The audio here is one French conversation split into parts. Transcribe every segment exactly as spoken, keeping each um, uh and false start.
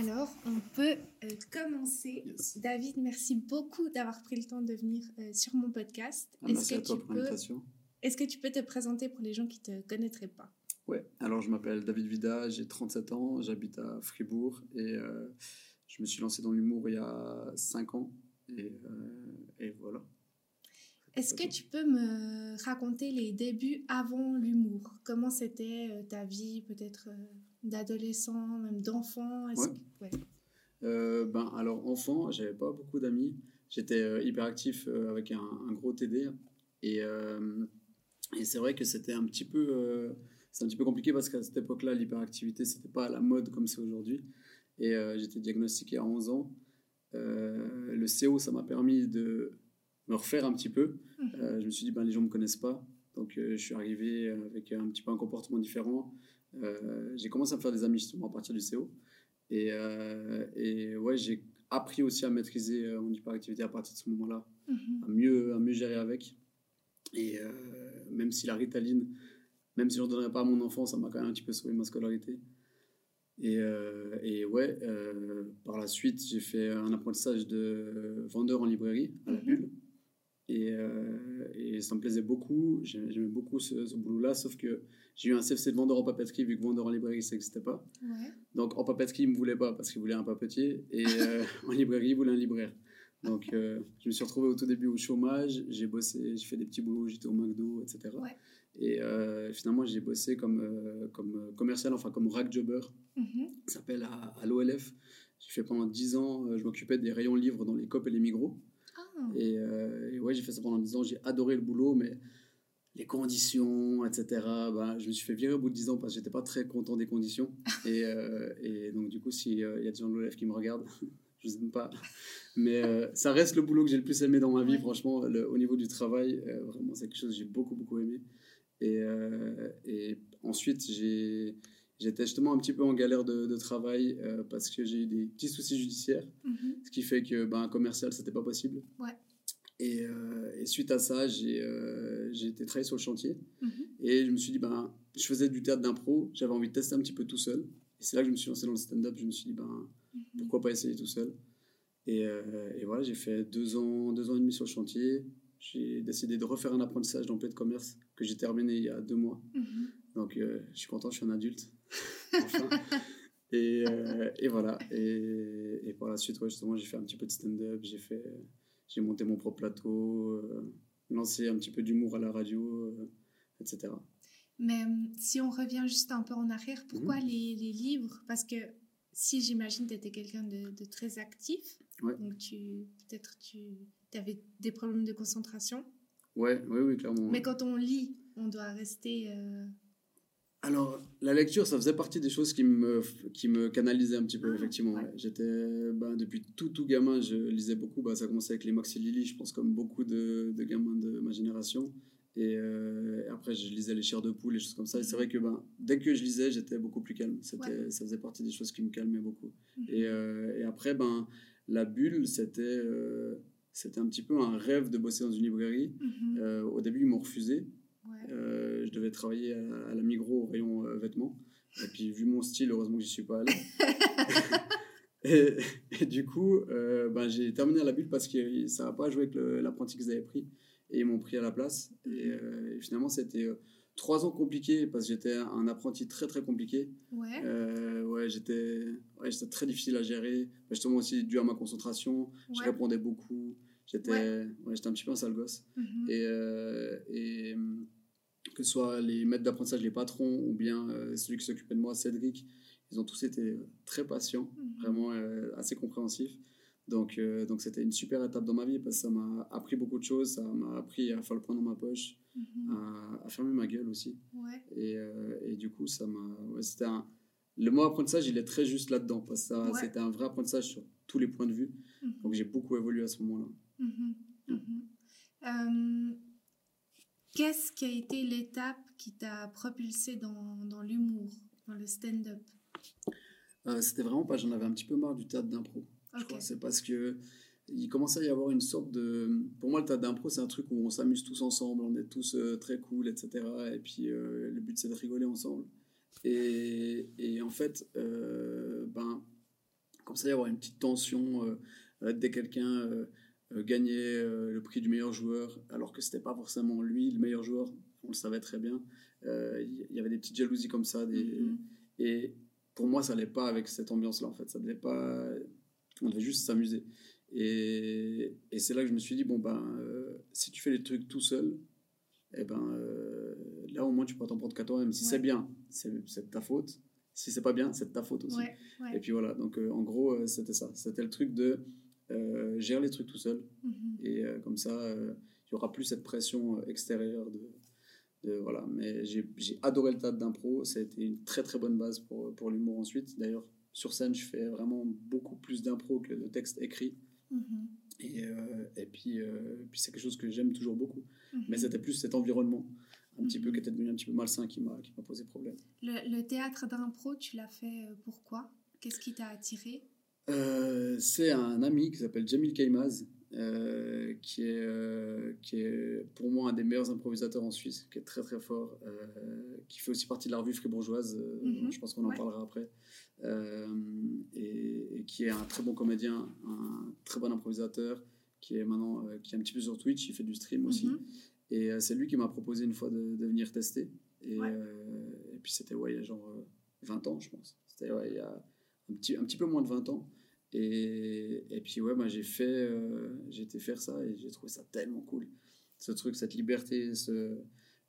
Alors, on peut euh, commencer. Yes. David, merci beaucoup d'avoir pris le temps de venir euh, sur mon podcast. Ah, merci à toi pour l'invitation. Est-ce que tu peux te présenter pour les gens qui ne te connaîtraient pas? Ouais. Alors, je m'appelle David Vida, j'ai trente-sept ans, j'habite à Fribourg et euh, je me suis lancé dans l'humour il y a cinq ans et, euh, et voilà. Est-ce que tu peux me raconter les débuts avant l'humour? Comment c'était euh, ta vie, peut-être euh, d'adolescent, même d'enfant? Est-ce ouais. Que... Ouais. Euh, ben, alors, enfant, j'avais pas beaucoup d'amis. J'étais euh, hyperactif euh, avec un, un gros T D A. Et, euh, et c'est vrai que c'était un petit peu, euh, c'est un petit peu compliqué parce qu'à cette époque-là, l'hyperactivité, c'était pas à la mode comme c'est aujourd'hui. Et euh, j'étais diagnostiqué à onze ans. Euh, le C O, ça m'a permis de... me refaire un petit peu. Mmh. Euh, je me suis dit, ben, les gens ne me connaissent pas. Donc, euh, je suis arrivé avec un petit peu un comportement différent. Euh, j'ai commencé à me faire des amis, justement, à partir du C O. Et, euh, et ouais, j'ai appris aussi à maîtriser euh, mon hyperactivité à partir de ce moment-là, mmh. à, mieux, à mieux gérer avec. Et euh, même si la Ritaline, même si je ne donnerais pas à mon enfant, ça m'a quand même un petit peu sauvé ma scolarité. Et, euh, et ouais, euh, par la suite, j'ai fait un apprentissage de vendeur en librairie à la mmh. Bulle. Et, euh, et ça me plaisait beaucoup, j'aimais beaucoup ce, ce boulot-là, sauf que j'ai eu un C F C de vendeur en papeterie, vu que vendeur en librairie, ça n'existait pas. Ouais. Donc en papeterie, ils ne me voulaient pas, parce qu'ils voulaient un papetier, et euh, en librairie, ils voulaient un libraire. Donc euh, je me suis retrouvé au tout début au chômage, j'ai bossé, j'ai fait des petits boulots, j'étais au McDo, et cetera. Ouais. Et euh, finalement, j'ai bossé comme, euh, comme commercial, enfin comme rack jobber, mm-hmm. ça s'appelle à, à l'O L F. J'ai fait pendant dix ans, je m'occupais des rayons livres dans les Coop et les Migros. Et, euh, et ouais, j'ai fait ça pendant dix ans, j'ai adoré le boulot, mais les conditions, et cetera, bah, je me suis fait virer au bout de dix ans parce que j'étais pas très content des conditions. Et, euh, et donc, du coup, s'il euh, y a des gens de l'O L F qui me regardent, je les aime pas. Mais euh, ça reste le boulot que j'ai le plus aimé dans ma vie, ouais. franchement, le, au niveau du travail, euh, vraiment, c'est quelque chose que j'ai beaucoup, beaucoup aimé. Et, euh, et ensuite, j'ai, j'étais justement un petit peu en galère de, de travail euh, parce que j'ai eu des petits soucis judiciaires. Mm-hmm. Ce qui fait que ben, un commercial, c'était pas possible. Ouais. Et, euh, et suite à ça, j'ai, euh, j'ai été travailler sur le chantier. Mm-hmm. Et je me suis dit, ben, je faisais du théâtre d'impro. J'avais envie de tester un petit peu tout seul. Et c'est là que je me suis lancé dans le stand-up. Je me suis dit, ben, mm-hmm. pourquoi pas essayer tout seul? Et, euh, et voilà, j'ai fait deux ans, deux ans et demi sur le chantier. J'ai décidé de refaire un apprentissage d'employé de commerce que j'ai terminé il y a deux mois. Mm-hmm. Donc, euh, je suis content, je suis un adulte. Enfin. Et, euh, et voilà. Et, et par la suite, ouais, justement, j'ai fait un petit peu de stand-up. J'ai, fait, j'ai monté mon propre plateau, euh, lancé un petit peu d'humour à la radio, euh, et cetera. Mais si on revient juste un peu en arrière, pourquoi mmh. les, les livres? Parce que si j'imagine que tu étais quelqu'un de, de très actif, ouais. donc tu, peut-être tu avais des problèmes de concentration. Oui, ouais, ouais, clairement. Mais quand on lit, on doit rester... Euh... Alors, la lecture, ça faisait partie des choses qui me, qui me canalisaient un petit peu, ah, effectivement. Ouais. J'étais, bah, depuis tout, tout gamin, je lisais beaucoup. Bah, ça commençait avec les Max et Lily, je pense, comme beaucoup de, de gamins de ma génération. Et, euh, et après, je lisais les Chairs de poule, les choses comme ça. Et c'est vrai que bah, dès que je lisais, j'étais beaucoup plus calme. C'était, ouais. Ça faisait partie des choses qui me calmaient beaucoup. Mm-hmm. Et, euh, et après, bah, la bulle, c'était... Euh, c'était un petit peu un rêve de bosser dans une librairie. Mm-hmm. Euh, au début, ils m'ont refusé. Ouais. Euh, je devais travailler à, à la Migros au rayon euh, vêtements. Et puis, vu mon style, heureusement que je n'y suis pas allé. et, et du coup, euh, ben, j'ai terminé à la bulle parce que ça n'a pas joué avec le, l'apprenti qu'ils avaient pris. Et ils m'ont pris à la place. Et, euh, et finalement, c'était euh, trois ans compliqués parce que j'étais un apprenti très, très compliqué. Ouais. Euh, ouais, j'étais, ouais, j'étais très difficile à gérer. Justement aussi dû à ma concentration. Ouais. Je répondais beaucoup. J'étais, ouais. Ouais, j'étais un petit peu un sale gosse. Mm-hmm. Et... Euh, et que ce soit les maîtres d'apprentissage, les patrons, ou bien euh, celui qui s'occupait de moi, Cédric, ils ont tous été très patients, mmh. vraiment euh, assez compréhensifs. Donc, euh, donc, c'était une super étape dans ma vie parce que ça m'a appris beaucoup de choses. Ça m'a appris à faire le point dans ma poche, mmh. à, à fermer ma gueule aussi. Ouais. Et, euh, et du coup, ça m'a, ouais, c'était un... le mot apprentissage, il est très juste là-dedans parce que ça, ouais. c'était un vrai apprentissage sur tous les points de vue. Mmh. Donc, j'ai beaucoup évolué à ce moment-là. Mmh. Mmh. Mmh. Um... Qu'est-ce qui a été l'étape qui t'a propulsé dans, dans l'humour, dans le stand-up? euh, C'était vraiment pas, j'en avais un petit peu marre du théâtre d'impro. Okay. Je crois. C'est parce qu'il commençait à y avoir une sorte de... Pour moi, le théâtre d'impro, c'est un truc où on s'amuse tous ensemble, on est tous euh, très cool, et cetera. Et puis, euh, le but, c'est de rigoler ensemble. Et, et en fait, euh, ben, Comme ça, il y avoir une petite tension euh, dès que quelqu'un euh, gagnait euh, le prix du meilleur joueur, alors que c'était pas forcément lui le meilleur joueur. On le savait très bien. Il euh, y avait des petites jalousies comme ça. Des... Mm-hmm. Et pour moi, ça allait pas avec cette ambiance-là, en fait. Ça devait pas... On devait juste s'amuser. Et, et c'est là que je me suis dit, bon, ben, euh, si tu fais les trucs tout seul, eh ben, euh, là, au moins, tu peux t'en prendre qu'à toi-même. Si ouais. c'est bien, c'est, c'est de ta faute. Si c'est pas bien, c'est de ta faute aussi. Ouais, ouais. Et puis voilà, donc, euh, en gros, euh, c'était ça. C'était le truc de euh, gérer les trucs tout seul. Mm-hmm. Et euh, comme ça, il euh, y aura plus cette pression extérieure de... De, voilà. Mais j'ai, j'ai adoré le théâtre d'impro, ça a été une très très bonne base pour, pour l'humour ensuite. D'ailleurs, sur scène, je fais vraiment beaucoup plus d'impro que de texte écrit. Mm-hmm. Et, euh, et puis, euh, puis c'est quelque chose que j'aime toujours beaucoup. Mm-hmm. Mais c'était plus cet environnement, un mm-hmm. petit peu, qui était devenu un petit peu malsain, qui m'a, qui m'a posé problème. Le, le théâtre d'impro, tu l'as fait pourquoi ? Qu'est-ce qui t'a attiré ? euh, C'est un ami qui s'appelle Jamil Kaymaz. Euh, qui, est, euh, qui est pour moi un des meilleurs improvisateurs en Suisse, qui est très très fort, euh, qui fait aussi partie de la Revue fribourgeoise, euh, mm-hmm. je pense qu'on en ouais. parlera après, euh, et, et qui est un très bon comédien, un très bon improvisateur, qui est maintenant euh, qui est un petit peu sur Twitch, il fait du stream aussi, mm-hmm. et euh, c'est lui qui m'a proposé une fois de, de venir tester, et, ouais. euh, et puis c'était ouais, il y a genre euh, vingt ans je pense, c'était ouais, il y a un petit, un petit peu moins de vingt ans. Et, et puis ouais, bah j'ai fait euh, j'ai été faire ça et j'ai trouvé ça tellement cool, ce truc, cette liberté, ce...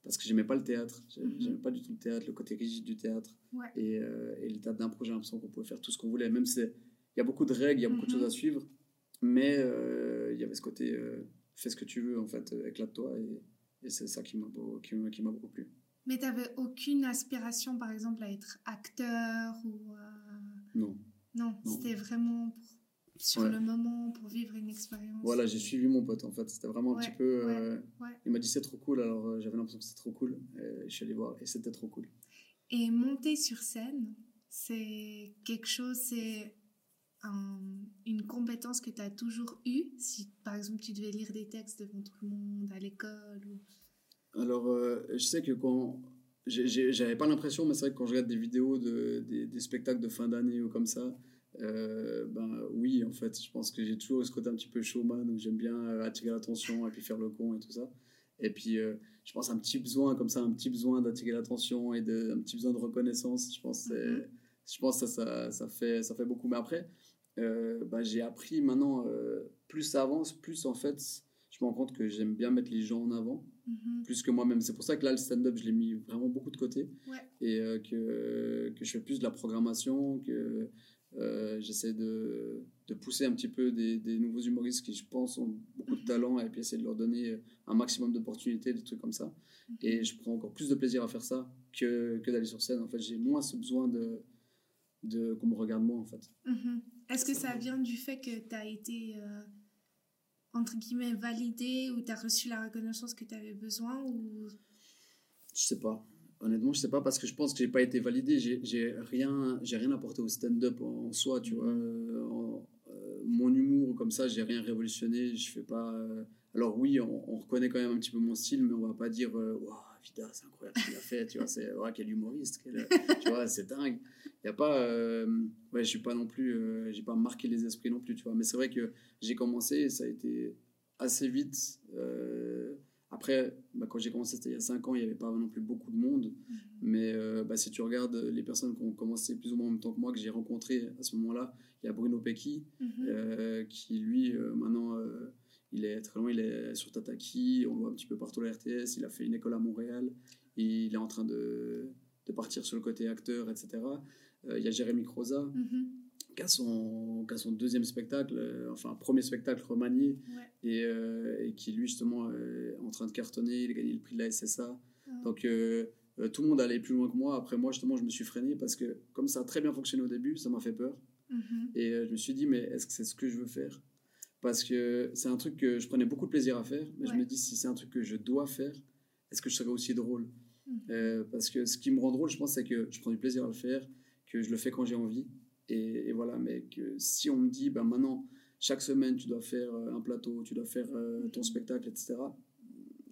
parce que j'aimais pas le théâtre, j'aimais, mm-hmm. j'aimais pas du tout le théâtre, le côté rigide du théâtre, ouais. et, euh, et le théâtre d'impro, j'ai l'impression qu'on pouvait faire tout ce qu'on voulait, même si il y a beaucoup de règles, il y a beaucoup mm-hmm. de choses à suivre, mais il euh, y avait ce côté euh, fais ce que tu veux en fait, euh, éclate-toi, et, et c'est ça qui m'a, beau, qui, qui m'a beaucoup plu. Mais t'avais aucune aspiration par exemple à être acteur ou euh... non Non, non, c'était vraiment pour, sur ouais. le moment, pour vivre une expérience. Voilà, j'ai suivi mon pote en fait. C'était vraiment ouais, un petit peu. Ouais, euh, ouais. Il m'a dit c'est trop cool, alors euh, j'avais l'impression que c'était trop cool. Et je suis allé voir et c'était trop cool. Et monter sur scène, c'est quelque chose, c'est un, une compétence que tu as toujours eue. Si par exemple tu devais lire des textes devant tout le monde, à l'école ou... Alors euh, je sais que quand. J'ai, j'ai, j'avais pas l'impression, mais c'est vrai que quand je regarde des vidéos de, des, des spectacles de fin d'année ou comme ça, euh, ben oui, en fait, je pense que j'ai toujours ce côté un petit peu showman, donc j'aime bien euh, attirer l'attention et puis faire le con et tout ça. Et puis, euh, je pense un petit besoin comme ça, un petit besoin d'attirer l'attention et de, un petit besoin de reconnaissance, je pense, mm-hmm. je pense que ça, ça, ça, fait, ça fait beaucoup. Mais après, euh, ben, j'ai appris maintenant, euh, plus ça avance, plus en fait... Je me rends compte que j'aime bien mettre les gens en avant, mm-hmm. plus que moi-même. C'est pour ça que là, le stand-up, je l'ai mis vraiment beaucoup de côté. Ouais. Et euh, que, que je fais plus de la programmation, que euh, j'essaie de, de pousser un petit peu des, des nouveaux humoristes qui, je pense, ont beaucoup mm-hmm. de talent, et puis essayer de leur donner un maximum d'opportunités, des trucs comme ça. Mm-hmm. Et je prends encore plus de plaisir à faire ça que, que d'aller sur scène. En fait, j'ai moins ce besoin de, de, qu'on me regarde moi, en fait. Mm-hmm. Est-ce que ça vient du fait que tu as été... Euh... entre guillemets validé, ou t'as reçu la reconnaissance que t'avais besoin, ou je sais pas, honnêtement je sais pas, parce que je pense que j'ai pas été validé, j'ai j'ai rien j'ai rien apporté au stand-up en, en soi, tu vois, en, euh, mon humour comme ça, j'ai rien révolutionné, je fais pas euh... alors oui, on, on reconnaît quand même un petit peu mon style, mais on va pas dire waouh, wow, Vida, c'est incroyable ce qu'il a fait, tu vois, c'est ouais, quel humoriste, quel, tu vois, c'est dingue, il y a pas euh... ouais, je suis pas non plus euh... j'ai pas marqué les esprits non plus, tu vois, mais c'est vrai que j'ai commencé et ça a été assez vite. Euh... après bah, quand j'ai commencé, c'était il y a cinq ans, il y avait pas non plus beaucoup de monde, mm-hmm. mais euh, bah, si tu regardes les personnes qui ont commencé plus ou moins en même temps que moi, que j'ai rencontré à ce moment-là, il y a Bruno Pequignot, mm-hmm. euh, qui lui euh, maintenant euh... il est très loin, il est sur Tataki, on le voit un petit peu partout à la R T S, il a fait une école à Montréal, il est en train de, de partir sur le côté acteur, et cetera. Euh, il y a Jérémy Croza, mm-hmm. qui a son, qui a son deuxième spectacle, euh, enfin premier spectacle remanié, ouais. et, euh, et qui lui justement euh, est en train de cartonner, il a gagné le prix de la S S A. Oh. Donc euh, euh, tout le monde allait plus loin que moi. Après moi justement, je me suis freiné, parce que comme ça a très bien fonctionné au début, ça m'a fait peur. Mm-hmm. Et euh, je me suis dit, mais est-ce que c'est ce que je veux faire ? Parce que c'est un truc que je prenais beaucoup de plaisir à faire, mais ouais. je me dis, si c'est un truc que je dois faire, est-ce que je serais aussi drôle ? Mm-hmm. euh, Parce que ce qui me rend drôle, je pense, c'est que je prends du plaisir à le faire, que je le fais quand j'ai envie, et, et voilà. Mais que si on me dit, ben maintenant, chaque semaine, tu dois faire un plateau, tu dois faire euh, ton spectacle, et cetera,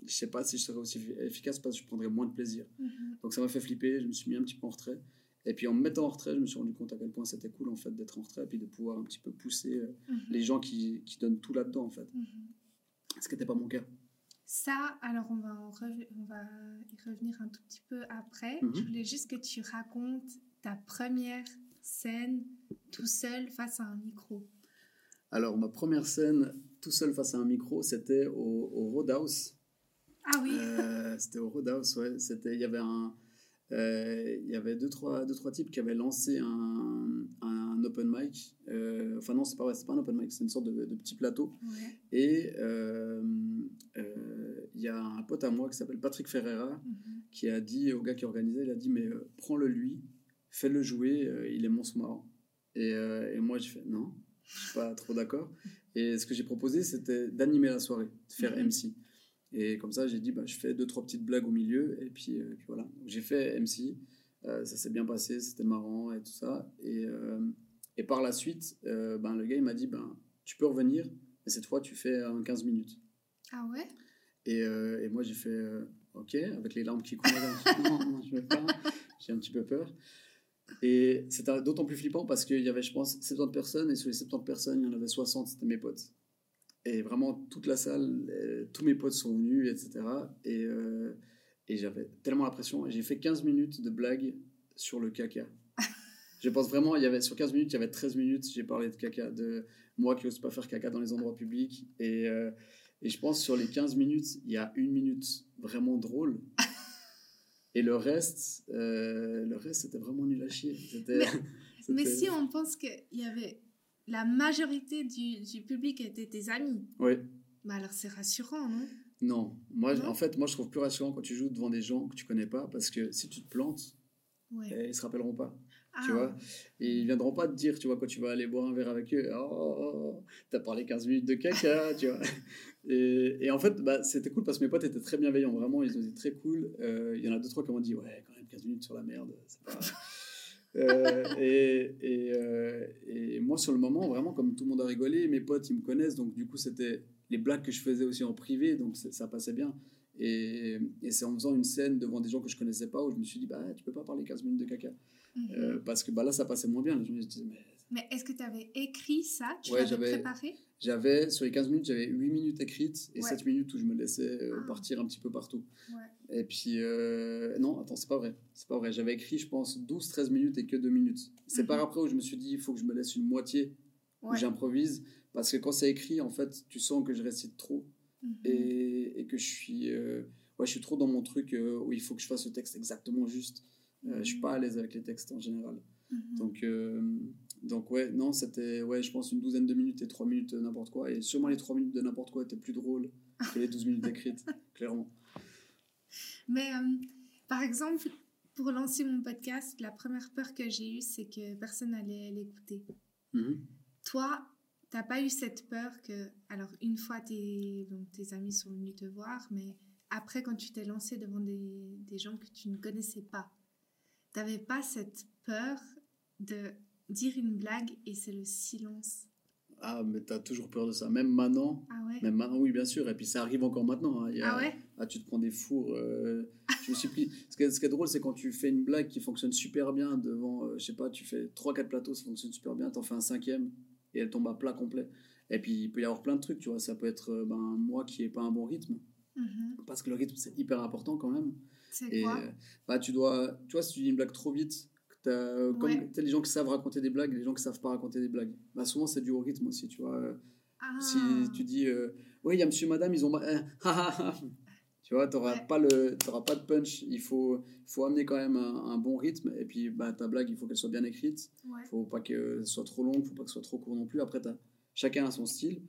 je sais pas si je serais aussi efficace, parce que je prendrais moins de plaisir. Mm-hmm. Donc ça m'a fait flipper, je me suis mis un petit peu en retrait. Et puis en me mettant en retrait, je me suis rendu compte à quel point c'était cool en fait d'être en retrait et puis de pouvoir un petit peu pousser euh, mm-hmm. les gens qui, qui donnent tout là-dedans en fait. Mm-hmm. Ce qui n'était pas mon cas. Ça, alors on va, en rev- on va y revenir un tout petit peu après. Mm-hmm. Je voulais juste que tu racontes ta première scène tout seul face à un micro. Alors ma première scène tout seul face à un micro, c'était au, au Rodhouse. Ah oui. Euh, c'était au Rodhouse, ouais. C'était, il y avait un, euh, il y avait deux trois, deux trois types qui avaient lancé un, un open mic. Euh, enfin non, c'est pas vrai, c'est pas un open mic, c'est une sorte de, de petit plateau. Ouais. Et euh, euh, il y a un pote à moi qui s'appelle Patrick Ferreira mm-hmm. qui a dit au gars qui organisait, il a dit mais euh, prends-le lui, fais-le jouer, euh, il est monstre marrant. Et, euh, et moi j'ai fait non, je suis pas trop d'accord. Et ce que j'ai proposé, c'était d'animer la soirée, de faire mm-hmm. M C. Et comme ça, j'ai dit, bah, je fais deux, trois petites blagues au milieu. Et puis, euh, puis voilà. Donc, j'ai fait M C. Euh, ça s'est bien passé. C'était marrant et tout ça. Et, euh, et par la suite, euh, ben, le gars, il m'a dit, ben, tu peux revenir. Mais cette fois, tu fais un quinze minutes. Ah ouais? Et, euh, et moi, j'ai fait, euh, OK, avec les larmes qui coulent. Non, non, je ne veux pas. J'ai un petit peu peur. Et c'était d'autant plus flippant parce qu'il y avait, je pense, soixante-dix personnes. Et sur les soixante-dix personnes, il y en avait soixante. C'était mes potes. Et vraiment, toute la salle, euh, tous mes potes sont venus, et cetera. Et, euh, et j'avais tellement la pression. J'ai fait quinze minutes de blagues sur le caca. Je pense vraiment, il y avait, sur quinze minutes, il y avait treize minutes, j'ai parlé de caca, de moi qui n'ose pas faire caca dans les endroits publics. Et, euh, et je pense, sur les quinze minutes, il y a une minute vraiment drôle. Et le reste, euh, le reste, c'était vraiment nul à chier. C'était, mais, c'était... mais si on pense qu'il y avait... La majorité du, du public étaient tes amis. Oui. Bah alors c'est rassurant, non? Non. Moi, non. En fait, moi, je trouve plus rassurant quand tu joues devant des gens que tu connais pas, parce que si tu te plantes, ouais. eh, ils se rappelleront pas. Ah. Tu vois? Et ils viendront pas te dire, tu vois, quand tu vas aller boire un verre avec eux, oh, t'as parlé quinze minutes de caca, tu vois. Et, et en fait, bah, c'était cool parce que mes potes étaient très bienveillants, vraiment, ils ont été très cool. Il euh, y en a deux, trois qui m'ont dit, ouais, quand même quinze minutes sur la merde, c'est pas. euh, et, et, euh, et moi sur le moment vraiment comme tout le monde a rigolé, mes potes ils me connaissent donc du coup c'était les blagues que je faisais aussi en privé donc ça passait bien et, et c'est en faisant une scène devant des gens que je connaissais pas où je me suis dit bah tu peux pas parler quinze minutes de caca mm-hmm. euh, parce que bah là ça passait moins bien, les gens se disaient mais... mais est-ce que tu avais écrit ça, tu ouais, l'avais j'avais, préparé j'avais, sur les quinze minutes j'avais huit minutes écrites et ouais. sept minutes où je me laissais euh, ah. partir un petit peu partout ouais. Et puis, euh, non, attends, c'est pas vrai. C'est pas vrai. J'avais écrit, je pense, douze, treize minutes et que deux minutes. C'est mm-hmm. par après où je me suis dit, il faut que je me laisse une moitié, ouais. où j'improvise. Parce que quand c'est écrit, en fait, tu sens que je récite trop. Mm-hmm. Et, et que je suis, euh, ouais, je suis trop dans mon truc euh, où il faut que je fasse le texte exactement juste. Euh, mm-hmm. Je suis pas à l'aise avec les textes en général. Mm-hmm. Donc, euh, donc, ouais, non, c'était, ouais, je pense, une douzaine de minutes et trois minutes de n'importe quoi. Et sûrement les trois minutes de n'importe quoi étaient plus drôles que les douze minutes écrites, clairement. Mais euh, par exemple, pour lancer mon podcast, la première peur que j'ai eue, c'est que personne n'allait l'écouter. Mm-hmm. Toi, t'as pas eu cette peur que, alors une fois tes, donc, tes amis sont venus te voir, mais après quand tu t'es lancé devant des, des gens que tu ne connaissais pas, t'avais pas cette peur de dire une blague et c'est le silence? Ah, mais t'as toujours peur de ça, même maintenant. Ah ouais. Même maintenant, oui, bien sûr. Et puis ça arrive encore maintenant. Hein. Il y a, ah ouais. Ah, tu te prends des fours. Euh, je me suis pris. Ce qui est, ce qui est drôle, c'est quand tu fais une blague qui fonctionne super bien devant, euh, je sais pas, tu fais trois, quatre plateaux, ça fonctionne super bien. T'en fais un cinquième et elle tombe à plat complet. Et puis il peut y avoir plein de trucs, tu vois. Ça peut être euh, ben moi qui n'ai pas un bon rythme, mm-hmm. parce que le rythme c'est hyper important quand même. C'est et, quoi euh, bah tu dois, tu vois, si tu dis une blague trop vite. Euh, comme ouais. t'as les gens qui savent raconter des blagues, les gens qui savent pas raconter des blagues. Bah souvent c'est dû au rythme aussi, tu vois. Ah. Si tu dis, euh, oui, il y a monsieur, madame, ils ont, tu vois, t'auras ouais. pas le, t'auras pas de punch. Il faut, faut amener quand même un, un bon rythme. Et puis bah ta blague, il faut qu'elle soit bien écrite. Ouais. Faut pas que ce soit trop longue, faut pas que ce soit trop court non plus. Après t'as, chacun a son style.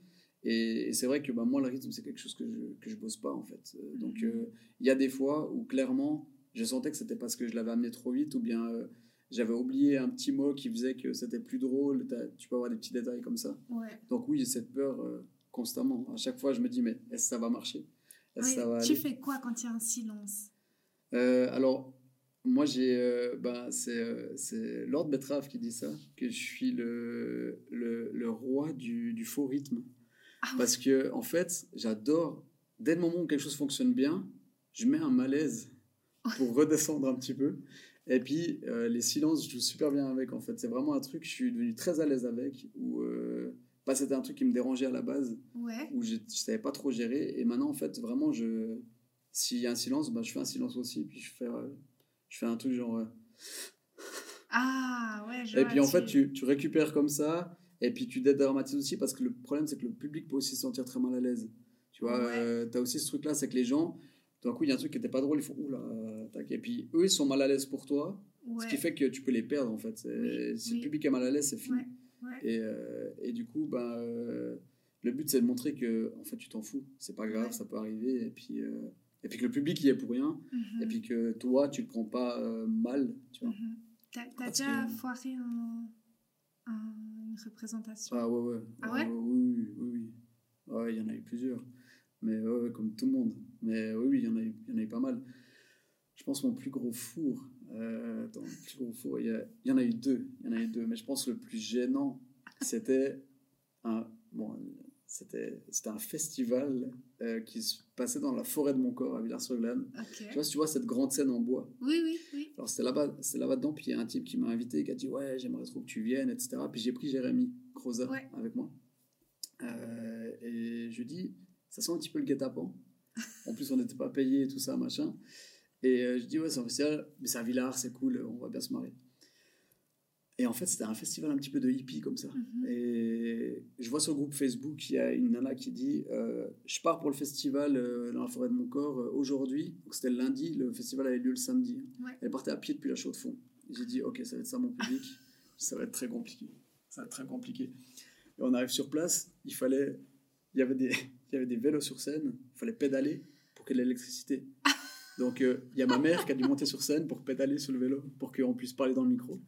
Et, et c'est vrai que bah moi le rythme c'est quelque chose que je, que je bosse pas en fait. Mm-hmm. Donc il euh, y a des fois où clairement je sentais que c'était parce que je l'avais amené trop vite ou bien euh, j'avais oublié un petit mot qui faisait que c'était plus drôle. T'as, tu peux avoir des petits détails comme ça. Ouais. Donc oui, j'ai cette peur euh, constamment. À chaque fois, je me dis, mais est-ce que ça va marcher? Est-ce ouais, ça va tu aller? Fais quoi quand il y a un silence? euh, Alors, moi, j'ai, euh, ben, c'est, euh, c'est Lord Betrave qui dit ça, que je suis le, le, le roi du, du faux rythme. Ah, parce ouais. que, en fait, j'adore, dès le moment où quelque chose fonctionne bien, je mets un malaise pour redescendre un petit peu. Et puis, euh, les silences, je joue super bien avec, en fait. C'est vraiment un truc, je suis devenu très à l'aise avec, où euh, bah, c'était un truc qui me dérangeait à la base, ouais. où je ne savais pas trop gérer. Et maintenant, en fait, vraiment, je... s'il y a un silence, bah, je fais un silence aussi. Puis je fais, euh, je fais un truc genre... Euh... Ah, ouais, je Et vois, puis, en tu... fait, tu, tu récupères comme ça... Et puis tu dédramatises aussi, parce que le problème, c'est que le public peut aussi se sentir très mal à l'aise. Tu vois, ouais. euh, t'as aussi ce truc-là, c'est que les gens, d'un coup, il y a un truc qui n'était pas drôle, ils font « Oula !» Et puis eux, ils sont mal à l'aise pour toi, ouais. ce qui fait que tu peux les perdre, en fait. C'est, oui. Si oui. le public est mal à l'aise, c'est fini. Ouais. Ouais. Et, euh, et du coup, bah, euh, le but, c'est de montrer que, en fait, tu t'en fous. C'est pas grave, ouais. ça peut arriver. Et puis, euh, et puis que le public, il est pour rien. Mm-hmm. Et puis que toi, tu le prends pas euh, mal, tu vois. Mm-hmm. T'as, t'as déjà que... foiré un... un... représentation. Ah ouais, ouais. Ah ouais, ouais oui, oui, oui. Ouais, il y en a eu plusieurs. Mais ouais, comme tout le monde. Mais oui, oui, il y en a eu, il y en a eu pas mal. Je pense mon plus gros four. Euh, attends, le plus gros four, il y, a, il y en a eu deux. Il y en a eu deux. Mais je pense le plus gênant, c'était un, bon, c'était, c'était un festival euh, qui se passait dans la forêt de Montcor à Villars-sur-Glâne. Okay. Tu vois, tu vois cette grande scène en bois. Oui, oui, oui. Alors c'était là-bas, c'était là-bas dedans, puis il y a un type qui m'a invité, qui a dit « Ouais, j'aimerais trop que tu viennes, et cetera » Puis j'ai pris Jérémy Croza ouais. avec moi. Euh, et je lui dis « Ça sent un petit peu le guet-apens. » En plus, on n'était pas payé et tout ça, machin. Et euh, je dis « Ouais, c'est un festival, mais c'est un Villars, c'est cool, on va bien se marrer. » Et en fait, c'était un festival un petit peu de hippie, comme ça. Mm-hmm. Et je vois sur le groupe Facebook, il y a une nana qui dit euh, « Je pars pour le festival euh, dans la forêt de Montcor euh, aujourd'hui. » Donc c'était le lundi, le festival avait lieu le samedi. Ouais. Elle partait à pied depuis la Chaux-de-Fonds. J'ai dit « Ok, ça va être ça mon public. Ça va être très compliqué. Ça va être très compliqué. » Et on arrive sur place, il fallait... Il y avait des, il y avait des vélos sur scène. Il fallait pédaler pour qu'il y ait de l'électricité. Donc, il euh, y a ma mère qui a dû monter sur scène pour pédaler sur le vélo, pour qu'on puisse parler dans le micro.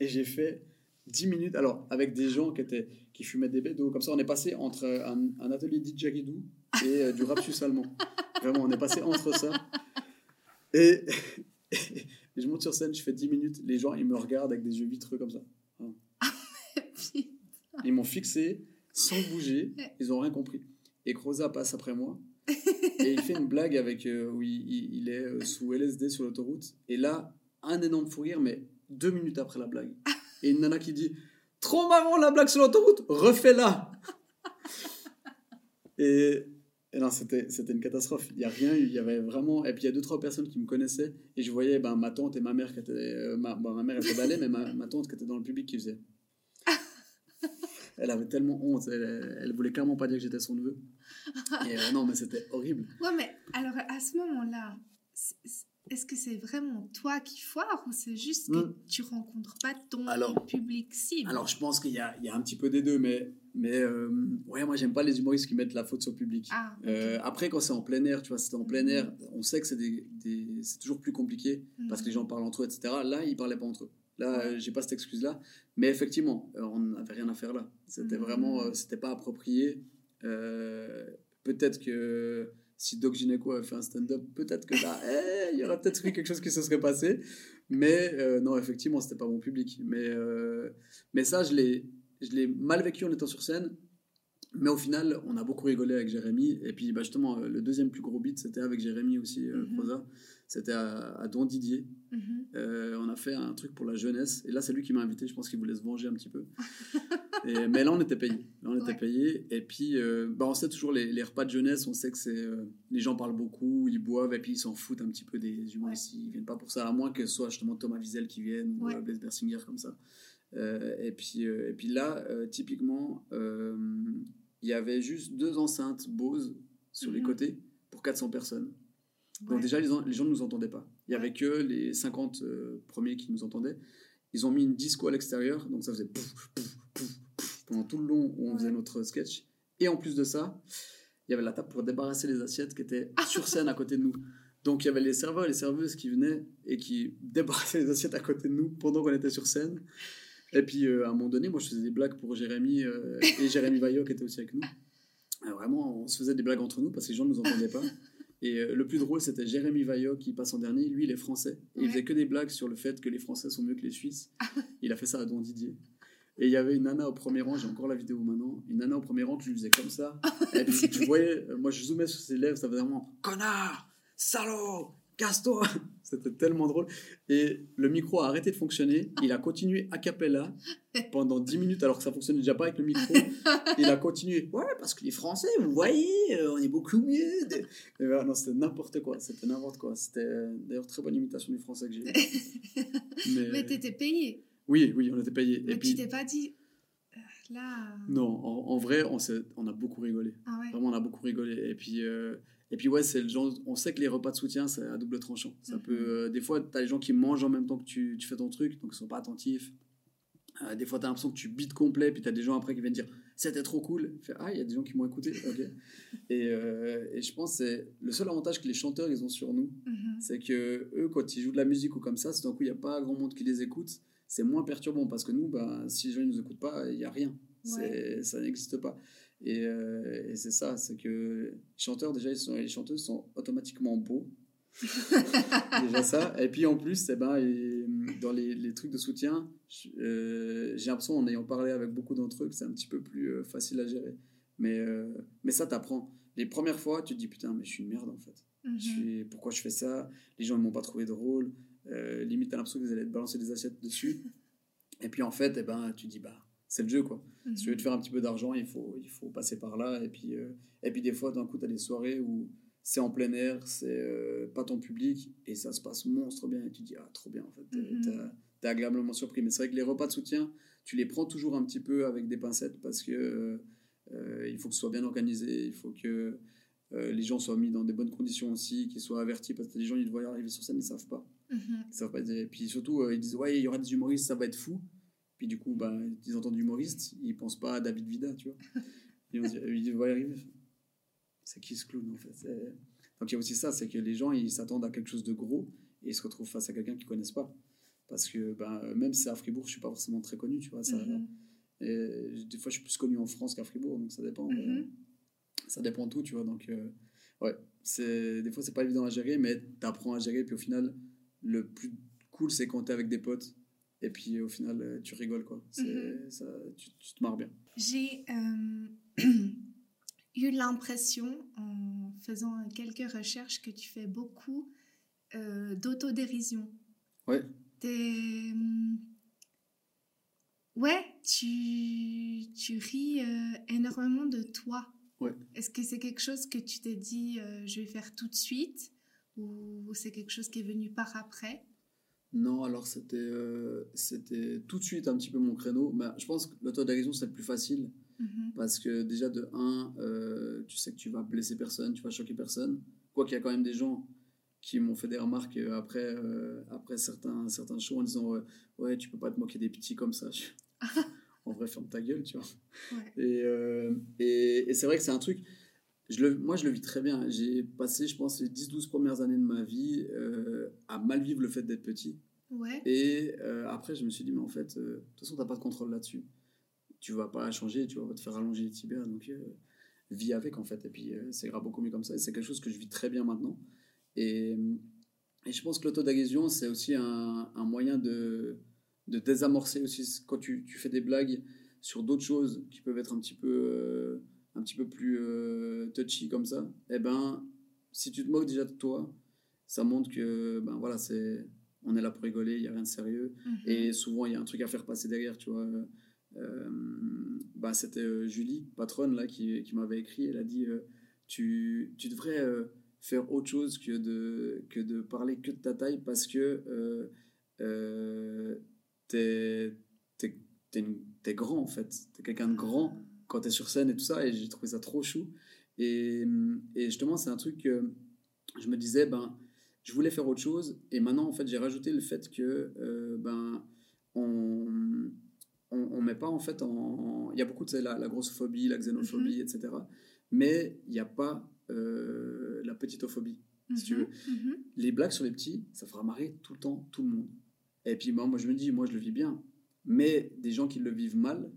Et j'ai fait dix minutes, alors avec des gens qui, étaient, qui fumaient des bédos. Comme ça, on est passé entre un, un atelier d'Idja Guidou et euh, du rap suisse allemand. Vraiment, on est passé entre ça. Et, et, et je monte sur scène, je fais dix minutes. Les gens, ils me regardent avec des yeux vitreux comme ça. Hein. Ils m'ont fixé, sans bouger. Ils n'ont rien compris. Et Croza passe après moi. Et il fait une blague avec, euh, où il, il, il est euh, sous L S D sur l'autoroute. Et là, un énorme fou rire, mais deux minutes après la blague. Et une nana qui dit « Trop marrant la blague sur l'autoroute, refais-la » Et, et non, c'était, c'était une catastrophe. Il n'y a rien eu, il y avait vraiment... Et puis il y a deux, trois personnes qui me connaissaient. Et je voyais ben, ma tante et ma mère qui étaient... Euh, ma, ben, ma mère était balée, mais ma, ma tante qui était dans le public qui faisait... Elle avait tellement honte, elle, elle voulait clairement pas dire que j'étais son neveu. Et euh, non, mais c'était horrible. Ouais, mais alors à ce moment-là... C'est, c'est... Est-ce que c'est vraiment toi qui foire ou c'est juste que mmh. tu rencontres pas ton alors, public cible? Alors, je pense qu'il y a, il y a un petit peu des deux, mais, mais euh, ouais, moi, j'aime pas les humoristes qui mettent la faute sur le public. Ah, okay. euh, après, quand c'est en plein air, tu vois, c'est en plein air, on sait que c'est, des, des, c'est toujours plus compliqué mmh. parce que les gens parlent entre eux, et cetera. Là, ils parlaient pas entre eux. Là, ouais. euh, j'ai pas cette excuse-là. Mais effectivement, euh, on n'avait rien à faire là. C'était mmh. vraiment... Euh, c'était pas approprié. Euh, peut-être que... Si Doc Gineco avait fait un stand-up, peut-être que là, il hey, y aurait peut-être eu quelque chose qui se serait passé. Mais euh, non, effectivement, c'était pas mon public. Mais, euh, mais ça, je l'ai, je l'ai mal vécu en étant sur scène. Mais au final, on a beaucoup rigolé avec Jérémy. Et puis, bah, justement, le deuxième plus gros beat, c'était avec Jérémy aussi, mm-hmm. Croza. C'était à, à Don Didier. Mm-hmm. Euh, on a fait un truc pour la jeunesse. Et là, c'est lui qui m'a invité. Je pense qu'il voulait se venger un petit peu. Et, mais là on était payé là on ouais. était payé et puis euh, bah on sait toujours les, les repas de jeunesse, on sait que c'est euh, les gens parlent beaucoup, ils boivent et puis ils s'en foutent un petit peu des humoristes, ouais. ils viennent pas pour ça, à moins que ce soit justement Thomas Wiesel qui vienne ouais. ou Blaise Bersinger comme ça euh, et puis euh, et puis là euh, typiquement il euh, y avait juste deux enceintes Bose sur mm-hmm. les côtés pour quatre cents personnes ouais. donc déjà les, les gens ne nous entendaient pas, il y avait ouais. que les cinquante euh, premiers qui nous entendaient. Ils ont mis une disco à l'extérieur, donc ça faisait pouf, pouf, pouf, pouf, pendant tout le long où on ouais. faisait notre sketch. Et en plus de ça, il y avait la table pour débarrasser les assiettes qui étaient sur scène à côté de nous. Donc il y avait les serveurs et les serveuses qui venaient et qui débarrassaient les assiettes à côté de nous pendant qu'on était sur scène. Et puis euh, à un moment donné, moi je faisais des blagues pour Jérémy euh, et Jérémy Vailloc qui était aussi avec nous. Alors, vraiment, on se faisait des blagues entre nous parce que les gens ne nous entendaient pas. Et le plus drôle, c'était Jérémy Vailloc qui passe en dernier. Lui, il est français. Et ouais. il faisait que des blagues sur le fait que les Français sont mieux que les Suisses. Il a fait ça à Don Didier. Et il y avait une nana au premier rang, j'ai encore la vidéo maintenant, une nana au premier rang qui lui faisait comme ça. Et puis tu voyais, moi je zoomais sur ses lèvres, ça faisait vraiment « Connard ! Salaud ! Casse-toi ! » C'était tellement drôle. Et le micro a arrêté de fonctionner. Il a continué a cappella pendant dix minutes, alors que ça fonctionnait déjà pas avec le micro. Il a continué. Ouais, parce que les Français, vous voyez, on est beaucoup mieux. De... Et ben, non, c'était n'importe quoi. C'était n'importe quoi. C'était d'ailleurs très bonne imitation du français que j'ai eu. Mais, Mais t'étais payé. Oui, oui, on était payé. Mais et puis... tu t'es pas dit... Là... Non, en, en vrai, on, on a beaucoup rigolé. Ah ouais. Vraiment, on a beaucoup rigolé. Et puis... Euh... Et puis, ouais, c'est le genre, on sait que les repas de soutien, c'est à double tranchant. Ça mm-hmm. peut, euh, des fois, tu as les gens qui mangent en même temps que tu, tu fais ton truc, donc ils ne sont pas attentifs. Euh, des fois, tu as l'impression que tu bites complet, puis tu as des gens après qui viennent dire c'était trop cool. Fait, ah, il y a des gens qui m'ont écouté. Okay. et, euh, et je pense que c'est le seul avantage que les chanteurs ils ont sur nous, mm-hmm. c'est qu'eux, quand ils jouent de la musique ou comme ça, si d'un coup, il n'y a pas grand monde qui les écoute, c'est moins perturbant parce que nous, bah, si les gens ne nous écoutent pas, il n'y a rien. Ouais. C'est, ça n'existe pas. Et, euh, et c'est ça, c'est que les chanteurs déjà, ils sont, les chanteuses sont automatiquement beaux. Déjà ça. Et puis en plus, eh ben, et, dans les, les trucs de soutien, euh, j'ai l'impression, en ayant parlé avec beaucoup d'entre eux, que c'est un petit peu plus euh, facile à gérer. Mais, euh, mais ça, t'apprends. Les premières fois, tu te dis putain, mais je suis une merde en fait. Mm-hmm. Je suis, pourquoi je fais ça ? Les gens ne m'ont pas trouvé drôle. Euh, limite, t'as l'impression que vous allez te balancer des assiettes dessus. Et puis en fait, eh ben, tu te dis bah. C'est le jeu, quoi. Mmh. Si tu veux te faire un petit peu d'argent, il faut, il faut passer par là. Et puis, euh, et puis des fois, d'un coup, tu as des soirées où c'est en plein air, c'est euh, pas ton public, et ça se passe monstre bien. Et tu te dis, ah, trop bien, en fait. Mmh. T'es, t'es agréablement surpris. Mais c'est vrai que les repas de soutien, tu les prends toujours un petit peu avec des pincettes parce qu'il euh, euh, il faut que ce soit bien organisé, il faut que euh, les gens soient mis dans des bonnes conditions aussi, qu'ils soient avertis, parce que les gens, ils voient arriver sur scène, ils ne savent pas. Mmh. Ils savent pas. Et puis surtout, euh, ils disent, ouais, il y aura des humoristes, ça va être fou. Puis du coup, bah, ils entendent humoriste, ils pensent pas à David Vida, tu vois. Et on se dit, ils vont y arriver. C'est qui ce clown, en fait c'est... Donc il y a aussi ça, c'est que les gens, ils s'attendent à quelque chose de gros et ils se retrouvent face à quelqu'un qu'ils connaissent pas. Parce que bah, même si c'est à Fribourg, je suis pas forcément très connu, tu vois. Ça... Mm-hmm. Et des fois, je suis plus connu en France qu'à Fribourg, donc ça dépend. Mm-hmm. Euh... Ça dépend de tout, tu vois. Donc euh... ouais, c'est... des fois, c'est pas évident à gérer, mais t'apprends à gérer. Puis au final, le plus cool, c'est quand t'es avec des potes. Et puis, au final, tu rigoles, quoi. C'est, mm-hmm. ça, tu, tu te marres bien. J'ai euh, eu l'impression, en faisant quelques recherches, que tu fais beaucoup euh, d'autodérision. Ouais. T'es... Ouais, tu, tu ris euh, énormément de toi. Ouais. Est-ce que c'est quelque chose que tu t'es dit, euh, je vais faire tout de suite, ou c'est quelque chose qui est venu par après ? Non, alors c'était, euh, c'était tout de suite un petit peu mon créneau. Bah, je pense que l'autodérision, c'est le plus facile. Mm-hmm. Parce que déjà, de un, euh, tu sais que tu vas blesser personne, tu vas choquer personne. Quoi qu'il y a quand même des gens qui m'ont fait des remarques après, euh, après certains, certains shows en disant euh, « Ouais, tu peux pas te moquer des petits comme ça. » En vrai, ferme ta gueule, tu vois. Ouais. Et, euh, et, et c'est vrai que c'est un truc... Je le, moi, je le vis très bien. J'ai passé, je pense, les dix douze premières années de ma vie euh, à mal vivre le fait d'être petit. Ouais. Et euh, après, je me suis dit, mais en fait, euh, de toute façon, tu n'as pas de contrôle là-dessus. Tu ne vas pas changer, tu vas te faire allonger les tibias. Donc, euh, vis avec, en fait. Et puis, euh, c'est grave beaucoup mieux comme ça. Et c'est quelque chose que je vis très bien maintenant. Et, et je pense que l'autodérision, c'est aussi un, un moyen de, de désamorcer aussi. Quand tu, tu fais des blagues sur d'autres choses qui peuvent être un petit peu... Euh, un petit peu plus euh, touchy comme ça, eh ben, si tu te moques déjà de toi, ça montre que, ben voilà, c'est, on est là pour rigoler, il n'y a rien de sérieux, mm-hmm. et souvent, il y a un truc à faire passer derrière, tu vois, euh, ben, c'était Julie, patronne, là, qui, qui m'avait écrit, elle a dit, euh, tu, tu devrais euh, faire autre chose que de, que de parler que de ta taille, parce que euh, euh, t'es, t'es, t'es, une, t'es grand, en fait, t'es quelqu'un de grand, quand t'es sur scène et tout ça, et j'ai trouvé ça trop chou. Et, et justement, c'est un truc que je me disais, ben, je voulais faire autre chose, et maintenant, en fait, j'ai rajouté le fait que, euh, ben, on, on, on met pas, en fait, en... Il y a beaucoup de, tu sais, la, la grossophobie, la xénophobie, mm-hmm. et cetera, mais il n'y a pas euh, la petitophobie, mm-hmm. si tu veux. Mm-hmm. Les blagues sur les petits, ça fera marrer tout le temps, tout le monde. Et puis, ben, moi, je me dis, moi, je le vis bien, mais des gens qui le vivent mal,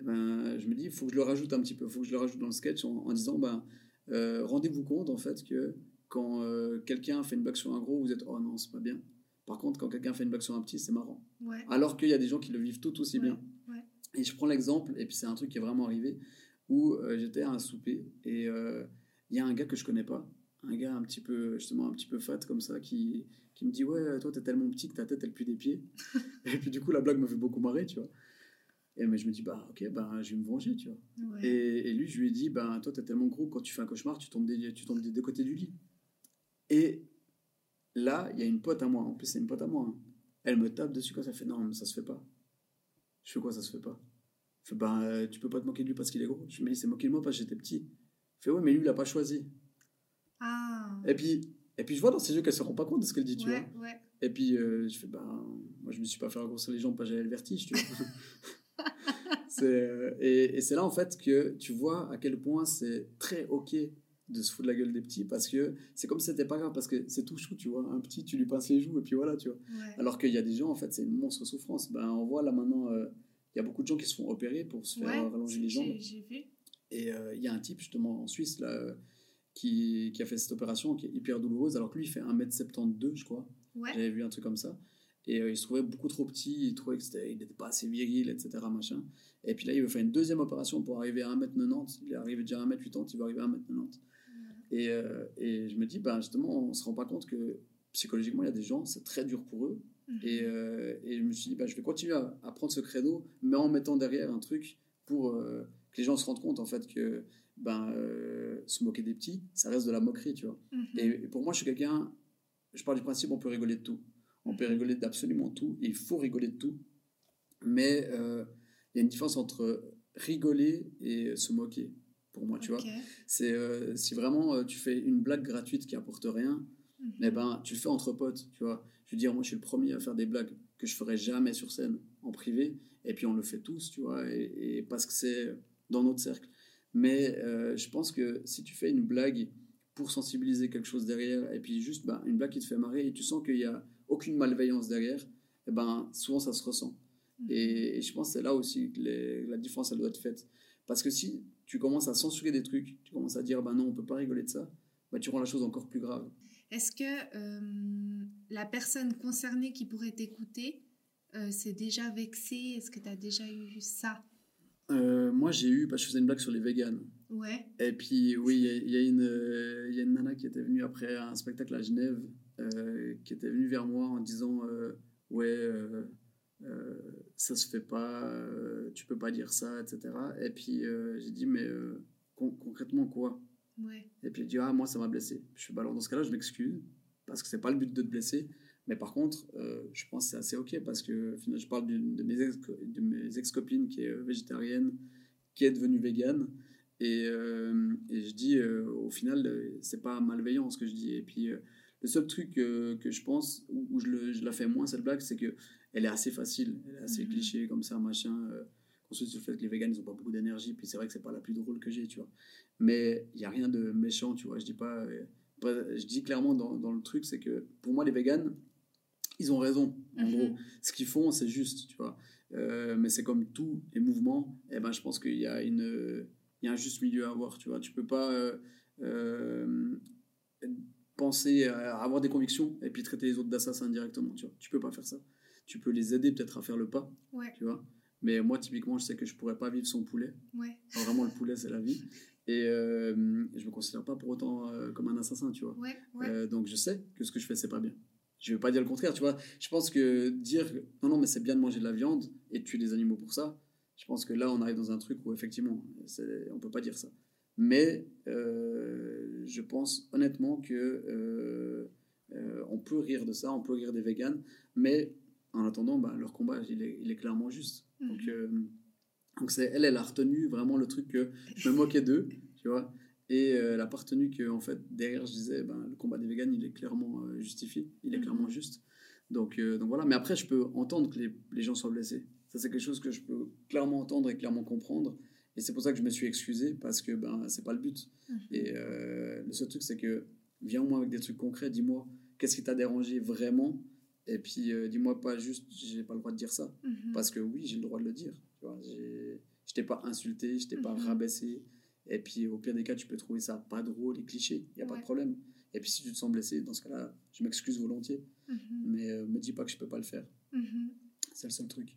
ben, je me dis, il faut que je le rajoute un petit peu, il faut que je le rajoute dans le sketch en, en disant, ben, euh, rendez-vous compte en fait que quand euh, quelqu'un fait une blague sur un gros, vous êtes, oh non, c'est pas bien. Par contre, quand quelqu'un fait une blague sur un petit, c'est marrant. Ouais. Alors qu'il y a des gens qui le vivent tout aussi ouais. bien. Ouais. Et je prends l'exemple, et puis c'est un truc qui est vraiment arrivé, où euh, j'étais à un souper, et il euh, y a un gars que je connais pas, un gars un petit peu, justement, un petit peu fat comme ça, qui... qui me dit « Ouais, toi, t'es tellement petit que ta tête, elle pue des pieds. » Et puis, du coup, la blague me fait beaucoup marrer, tu vois. Et mais je me dis « Bah, ok, bah, je vais me venger, tu vois. Ouais. » Et, et lui, je lui ai dit « Bah, toi, t'es tellement gros, quand tu fais un cauchemar, tu tombes des, tu tombes des deux côtés du lit. » Et là, il y a une pote à moi. En plus, c'est une pote à moi. Hein. Elle me tape dessus quand ça fait « Non, mais ça se fait pas. » Je fais quoi, ça se fait pas? Je fais, ben, euh, tu peux pas te moquer de lui parce qu'il est gros. Je me dis, c'est moqué de moi parce que j'étais petit. Je fais, ouais, mais lui, il l'a pas choisi. Ah. Et puis, et puis je vois dans ses yeux qu'elle se rend pas compte de ce qu'elle dit, tu ouais, vois. Ouais. Et puis, euh, je fais, ben, moi, je me suis pas fait grossir les jambes parce que j'avais le vertige, tu vois. c'est, euh, et, et c'est là, en fait, que tu vois à quel point c'est très OK de se foutre de la gueule des petits, parce que c'est comme si c'était pas grave, parce que c'est tout chou, tu vois, un petit, tu lui pinces les joues et puis voilà, tu vois. Ouais. Alors qu'il y a des gens, en fait, c'est une monstre souffrance. Ben, on voit là maintenant, il euh, y a beaucoup de gens qui se font opérer pour se faire ouais, rallonger les jambes. J'ai, j'ai vu. Et il euh, y a un type justement en Suisse là euh, qui, qui a fait cette opération qui est hyper douloureuse, alors que lui il fait un mètre soixante-douze je crois. Ouais. J'avais vu un truc comme ça. Et euh, il se trouvait beaucoup trop petit, il trouvait qu'il n'était pas assez viril, et cetera. Machin. Et puis là, il veut faire une deuxième opération pour arriver à un mètre quatre-vingt-dix Il arrive déjà à un mètre quatre-vingt-dix il va arriver à un mètre quatre-vingt-dix Et, euh, et je me dis, ben, justement, on ne se rend pas compte que psychologiquement, il y a des gens, c'est très dur pour eux. Mmh. Et, euh, et je me suis dit, ben, je vais continuer à, à prendre ce credo, mais en mettant derrière un truc pour euh, que les gens se rendent compte, en fait, que ben, euh, se moquer des petits, ça reste de la moquerie, tu vois. Mmh. Et, et pour moi, je suis quelqu'un, je pars du principe, on peut rigoler de tout. On peut rigoler d'absolument tout, et il faut rigoler de tout. Mais il euh, y a une différence entre rigoler et se moquer. Pour moi, tu okay. vois, c'est euh, si vraiment euh, tu fais une blague gratuite qui apporte rien, mm-hmm. eh ben tu le fais entre potes, tu vois. Je veux dire, moi, je suis le premier à faire des blagues que je ferais jamais sur scène en privé, et puis on le fait tous, tu vois, et, et parce que c'est dans notre cercle. Mais euh, je pense que si tu fais une blague pour sensibiliser quelque chose derrière, et puis juste bah, une blague qui te fait marrer, et tu sens qu'il y a aucune malveillance derrière, eh ben souvent ça se ressent. Mm-hmm. Et, et je pense que c'est là aussi que les, la différence elle doit être faite, parce que si tu commences à censurer des trucs, tu commences à dire bah non, on ne peut pas rigoler de ça, bah tu rends la chose encore plus grave. Est-ce que euh, la personne concernée qui pourrait t'écouter euh, s'est déjà vexée? Est-ce que tu as déjà eu ça? euh, Moi, j'ai eu, parce que je faisais une blague sur les véganes. Ouais. Et puis, oui, il y, y, euh, y a une nana qui était venue après un spectacle à Genève, euh, qui était venue vers moi en disant euh, ouais. Euh, Euh, ça se fait pas, euh, tu peux pas dire ça, et cetera. Et puis euh, j'ai dit, mais euh, con- concrètement quoi? Ouais. Et puis elle dit, ah, moi ça m'a blessé. Je suis bah, alors dans ce cas-là, je m'excuse parce que c'est pas le but de te blesser, mais par contre, euh, je pense que c'est assez ok parce que finalement, je parle d'une de mes, ex- de mes ex-copines qui est euh, végétarienne, qui est devenue végane, et, euh, et je dis, euh, au final, euh, c'est pas malveillant ce que je dis. Et puis euh, le seul truc euh, que je pense où, où je, le, je la fais moins cette blague, c'est que elle est assez facile, elle est assez mmh. cliché comme ça, machin. Euh, ensuite, sur le fait que les véganes, ils n'ont pas beaucoup d'énergie, puis c'est vrai que c'est pas la plus drôle que j'ai, tu vois. Mais il n'y a rien de méchant, tu vois. Je dis pas, euh, pas je dis clairement dans, dans le truc, c'est que pour moi, les véganes, ils ont raison, en mmh. gros. Ce qu'ils font, c'est juste, tu vois. Euh, mais c'est comme tous les mouvements, et eh ben, je pense qu'il y a, une, euh, il y a un juste milieu à avoir, tu vois. Tu peux pas euh, euh, penser à avoir des convictions et puis traiter les autres d'assassins directement, tu vois. Tu peux pas faire ça. Tu peux les aider peut-être à faire le pas, ouais. tu vois. Mais moi, typiquement, je sais que je ne pourrais pas vivre sans poulet. Ouais. Alors, vraiment, le poulet, c'est la vie. Et euh, je ne me considère pas pour autant euh, comme un assassin, tu vois. Ouais, ouais. Euh, donc, je sais que ce que je fais, ce n'est pas bien. Je ne vais pas dire le contraire, tu vois. Je pense que dire, non, non, mais c'est bien de manger de la viande et de tuer des animaux pour ça, je pense que là, on arrive dans un truc où, effectivement, c'est, on ne peut pas dire ça. Mais euh, je pense honnêtement qu'on euh, euh, peut rire de ça, on peut rire des véganes, mais... En attendant, bah, leur combat, il est, il est clairement juste. Mmh. Donc, euh, donc c'est, elle, elle a retenu vraiment le truc que je me moquais d'eux, tu vois. Et euh, elle a pas retenu que, en fait, derrière, je disais, bah, le combat des véganes, il est clairement euh, justifié, il est mmh. clairement juste. Donc, euh, donc voilà. Mais après, je peux entendre que les, les gens soient blessés. Ça, c'est quelque chose que je peux clairement entendre et clairement comprendre. Et c'est pour ça que je me suis excusé, parce que ben, c'est pas le but. Mmh. Et euh, le seul truc, c'est que, viens au moins avec des trucs concrets, dis-moi, qu'est-ce qui t'a dérangé vraiment? Et puis, euh, dis-moi pas juste, j'ai pas le droit de dire ça. Mm-hmm. Parce que oui, j'ai le droit de le dire. Tu vois, j'ai... je t'ai pas insulté, je t'ai mm-hmm. pas rabaissé. Et puis, au pire des cas, tu peux trouver ça pas drôle et cliché. Il n'y a ouais. pas de problème. Et puis, si tu te sens blessé, dans ce cas-là, je m'excuse volontiers. Mm-hmm. Mais euh, me dis pas que je peux pas le faire. Mm-hmm. C'est le seul truc.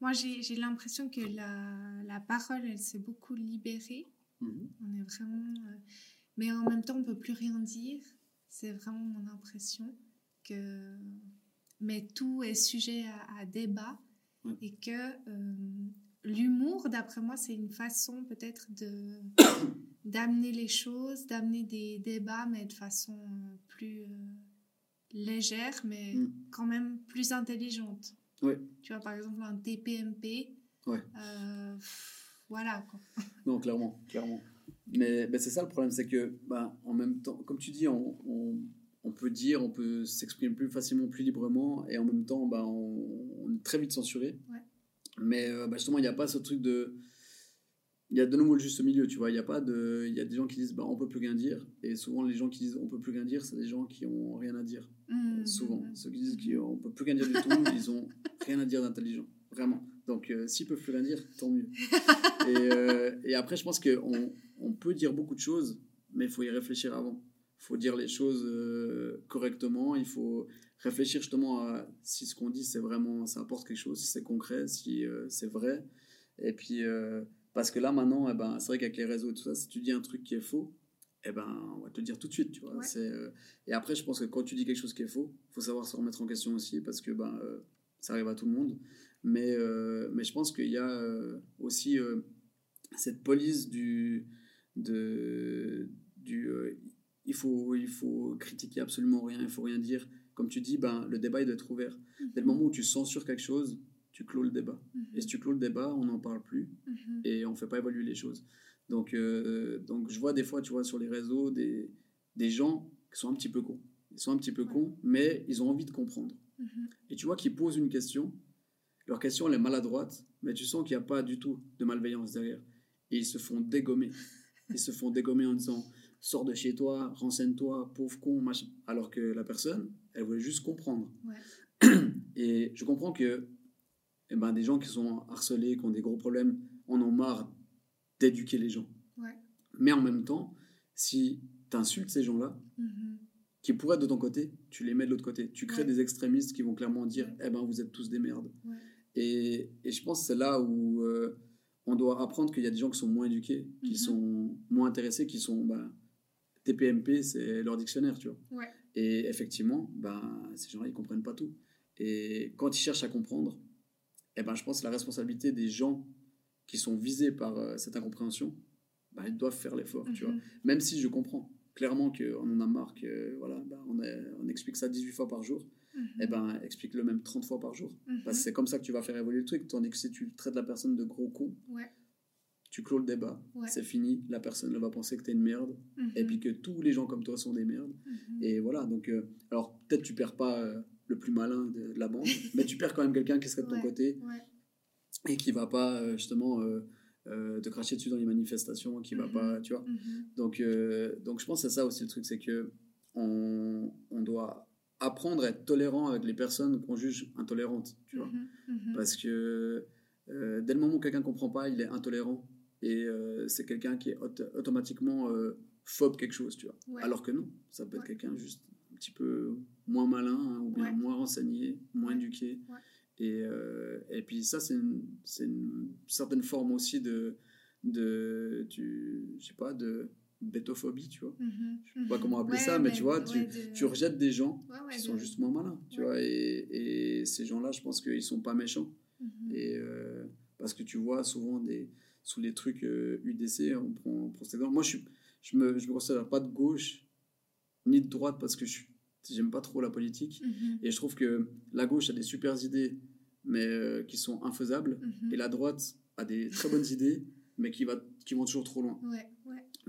Moi, j'ai, j'ai l'impression que la, la parole, elle s'est beaucoup libérée. Mm-hmm. On est vraiment... Euh... Mais en même temps, on peut plus rien dire. C'est vraiment mon impression. que, mais tout est sujet à, à débat, ouais. Et que euh, l'humour, d'après moi, c'est une façon peut-être de, d'amener les choses, d'amener des débats, mais de façon plus euh, légère, mais mm. quand même plus intelligente. Ouais. Tu vois, par exemple, un T P M P, ouais. euh, pff, voilà. Quoi. Non, clairement, clairement. Mais ben, c'est ça le problème, c'est que ben, en même temps, comme tu dis, on, on, on peut dire, on peut s'exprimer plus facilement, plus librement, et en même temps, ben, on, on est très vite censuré. Ouais. Mais ben, justement, il n'y a pas ce truc de... Il y a de nouveau le juste milieu, tu vois. Il y a pas de... Il y a des gens qui disent ben, on ne peut plus rien dire, et souvent, les gens qui disent on ne peut plus rien dire, c'est des gens qui n'ont rien à dire. Mmh, souvent. Mmh. Ceux qui disent qu'on ne peut plus rien dire du tout, ils n'ont rien à dire d'intelligent. Vraiment. Donc, euh, s'ils ne peuvent plus rien dire, tant mieux. Et, euh, et après, je pense qu'on on peut dire beaucoup de choses, mais il faut y réfléchir avant. Il faut dire les choses euh, correctement. Il faut réfléchir justement à si ce qu'on dit, c'est vraiment, ça apporte quelque chose, si c'est concret, si euh, c'est vrai. Et puis, euh, parce que là, maintenant, eh ben, c'est vrai qu'avec les réseaux et tout ça, si tu dis un truc qui est faux, eh ben, on va te le dire tout de suite. Tu vois, ouais. c'est, euh, et après, je pense que quand tu dis quelque chose qui est faux, il faut savoir se remettre en question aussi, parce que ben, euh, ça arrive à tout le monde. Mais, euh, mais je pense qu'il y a euh, aussi euh, cette police du... De, du, euh, il, faut, il faut critiquer absolument rien, il ne faut rien dire. Comme tu dis, ben, le débat il doit être ouvert. Mm-hmm. Dès le moment où tu censures quelque chose, tu clôt le débat. Mm-hmm. Et si tu clôt le débat, on n'en parle plus, mm-hmm. et on ne fait pas évoluer les choses. Donc, euh, donc je vois des fois, tu vois, sur les réseaux, des, des gens qui sont un petit peu cons. Ils sont un petit peu cons, mais ils ont envie de comprendre. Mm-hmm. Et tu vois qu'ils posent une question, leur question elle est maladroite, mais tu sens qu'il n'y a pas du tout de malveillance derrière. Et ils se font dégommer. Ils se font dégommer en disant « Sors de chez toi, renseigne-toi, pauvre con, machin. » Alors que la personne, elle voulait juste comprendre. Ouais. Et je comprends que eh ben, des gens qui sont harcelés, qui ont des gros problèmes, en ont marre d'éduquer les gens. Ouais. Mais en même temps, si tu insultes ces gens-là, mm-hmm. qui pourraient être de ton côté, tu les mets de l'autre côté. Tu crées ouais. des extrémistes qui vont clairement dire « Eh ben, vous êtes tous des merdes. Ouais. » Et, et je pense que c'est là où... Euh, on doit apprendre qu'il y a des gens qui sont moins éduqués, qui mm-hmm. sont moins intéressés, qui sont... Ben, T P M P, c'est leur dictionnaire, tu vois. Ouais. Et effectivement, ben, ces gens-là, ils ne comprennent pas tout. Et quand ils cherchent à comprendre, eh ben, je pense que la responsabilité des gens qui sont visés par euh, cette incompréhension, ben, ils doivent faire l'effort, mm-hmm. tu vois. Même si je comprends clairement qu'on en a marre, que, voilà, ben, on, est, on explique ça dix-huit fois par jour, mm-hmm. eh ben, explique-le même trente fois par jour. Mm-hmm. Parce que c'est comme ça que tu vas faire évoluer le truc. Tandis que si tu traites la personne de gros con, ouais. tu clôt le débat, ouais. c'est fini. La personne elle va penser que t'es une merde, mm-hmm. et puis que tous les gens comme toi sont des merdes. Mm-hmm. Et voilà. Donc, euh, alors, peut-être tu perds pas euh, le plus malin de, de la bande, mais tu perds quand même quelqu'un qui serait de ton ouais. côté, ouais. et qui va pas euh, justement euh, euh, te cracher dessus dans les manifestations, qui mm-hmm. va pas, tu vois. Mm-hmm. Donc, euh, donc, je pense que c'est ça aussi le truc, c'est que on, on doit apprendre à être tolérant avec les personnes qu'on juge intolérantes, tu vois. Mmh, mmh. Parce que euh, dès le moment où quelqu'un ne comprend pas, il est intolérant. Et euh, c'est quelqu'un qui est aut- automatiquement euh, phobe quelque chose, tu vois. Ouais. Alors que non, ça peut être ouais. quelqu'un juste un petit peu moins malin, hein, ou bien ouais. moins renseigné, moins éduqué. Ouais. Et, euh, et puis ça, c'est une, c'est une certaine forme aussi de... de du, je sais pas, de... bétophobie, tu vois, mm-hmm. je sais pas comment appeler ouais, ça, mais, mais tu vois, ouais, tu, de... tu rejettes des gens ouais, ouais, qui sont de... juste moins malins, tu ouais. vois, et, et ces gens-là, je pense qu'ils sont pas méchants, mm-hmm. et euh, parce que tu vois souvent des sous les trucs euh, U D C, on prend, on prend ces gens. Moi, je suis, je me, je me considère pas de gauche ni de droite parce que je j'aime pas trop la politique, mm-hmm. et je trouve que la gauche a des super idées, mais euh, qui sont infaisables, mm-hmm. et la droite a des très bonnes idées, mais qui va, qui vont toujours trop loin. Ouais.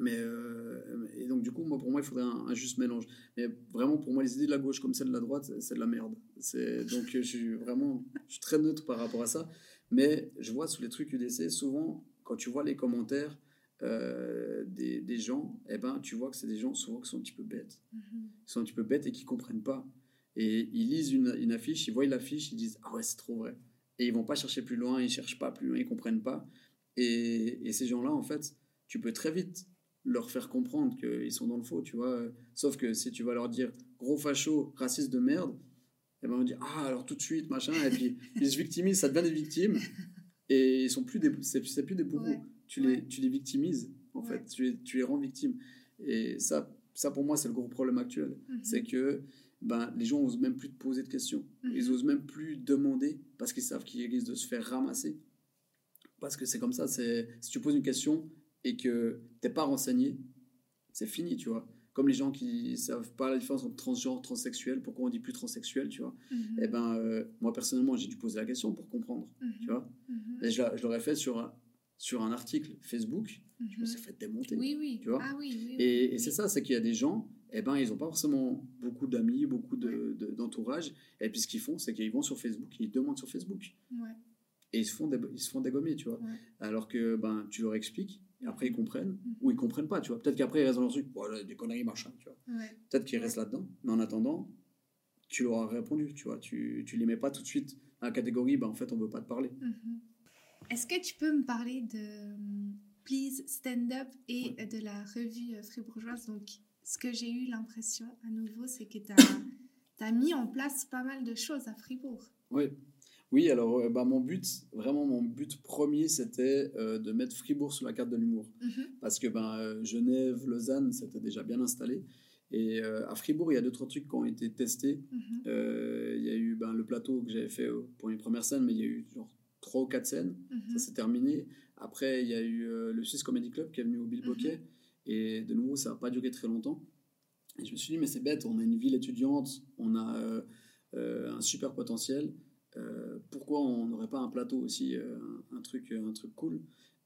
Mais euh, et donc du coup moi, pour moi il faudrait un, un juste mélange, mais vraiment pour moi les idées de la gauche comme celles de la droite c'est, c'est de la merde, c'est, donc je suis vraiment je suis très neutre par rapport à ça, mais je vois sous les trucs U D C souvent quand tu vois les commentaires euh, des, des gens, eh ben, tu vois que c'est des gens souvent qui sont un petit peu bêtes, mm-hmm. qui sont un petit peu bêtes et qui ne comprennent pas, et ils lisent une, une affiche, ils voient l'affiche, ils disent ah ouais c'est trop vrai, et ils ne vont pas chercher plus loin, ils ne cherchent pas plus loin, ils ne comprennent pas, et, et ces gens là en fait tu peux très vite leur faire comprendre qu'ils sont dans le faux, tu vois. Sauf que si tu vas leur dire gros facho, raciste de merde, et ben on dit ah alors tout de suite machin, et puis ils se victimisent, ça devient des victimes, et ils sont plus des, c'est, c'est plus des bourreaux. Ouais. Tu les ouais. tu les victimises en ouais. fait, tu les tu les rends victimes. Et ça ça pour moi c'est le gros problème actuel, mm-hmm. c'est que ben, les gens n'osent même plus te poser de questions. Mmh. Ils n'osent même plus demander parce qu'ils savent qu'ils risquent de se faire ramasser. Parce que c'est comme ça, c'est, si tu poses une question et que tu n'es pas renseigné, c'est fini, tu vois. Comme les gens qui ne savent pas la différence entre transgenre, transsexuel, pourquoi on ne dit plus transsexuel, tu vois. Mm-hmm. Eh ben, euh, moi, personnellement, j'ai dû poser la question pour comprendre, mm-hmm. tu vois. Mm-hmm. Et je, je l'aurais fait sur un, sur un article Facebook, mm-hmm. je me suis fait démonter, oui, oui. tu vois. Ah, oui, oui, et oui, et oui. c'est ça, c'est qu'il y a des gens, eh ben, ils n'ont pas forcément beaucoup d'amis, beaucoup de, ouais. de, d'entourage, et puis ce qu'ils font, c'est qu'ils vont sur Facebook, et ils demandent sur Facebook. Ouais. Et ils se font, dé- ils se font dégommer, tu vois. Ouais. Alors que ben, tu leur expliques, et après ils comprennent, mmh. ou ils ne comprennent pas, tu vois. Peut-être qu'après ils restent dans leur truc, oh, là, des conneries, machin, tu vois. Ouais. Peut-être qu'ils ouais. restent là-dedans, mais en attendant, tu leur as répondu, tu vois. Tu ne les mets pas tout de suite dans la catégorie, ben, en fait, on ne veut pas te parler. Mmh. Est-ce que tu peux me parler de Please Stand Up et ouais. de la revue fribourgeoise? Donc, ce que j'ai eu l'impression, à nouveau, c'est que tu as mis en place pas mal de choses à Fribourg. Oui. Oui, alors euh, bah, mon but, vraiment mon but premier, c'était euh, de mettre Fribourg sur la carte de l'humour. Mm-hmm. Parce que bah, euh, Genève, Lausanne, c'était déjà bien installé. Et euh, à Fribourg, il y a deux, trois trucs qui ont été testés. Mm-hmm. Euh, il y a eu bah, le plateau que j'avais fait euh, pour une première scène, mais il y a eu genre trois ou quatre scènes. Mm-hmm. Ça s'est terminé. Après, il y a eu euh, le Swiss Comedy Club qui est venu au Bill Bocquet. Mm-hmm. Et de nouveau, ça n'a pas duré très longtemps. Et je me suis dit, mais c'est bête, on a une ville étudiante, on a euh, euh, un super potentiel. Euh, pourquoi on n'aurait pas un plateau aussi, euh, un, truc, un truc cool.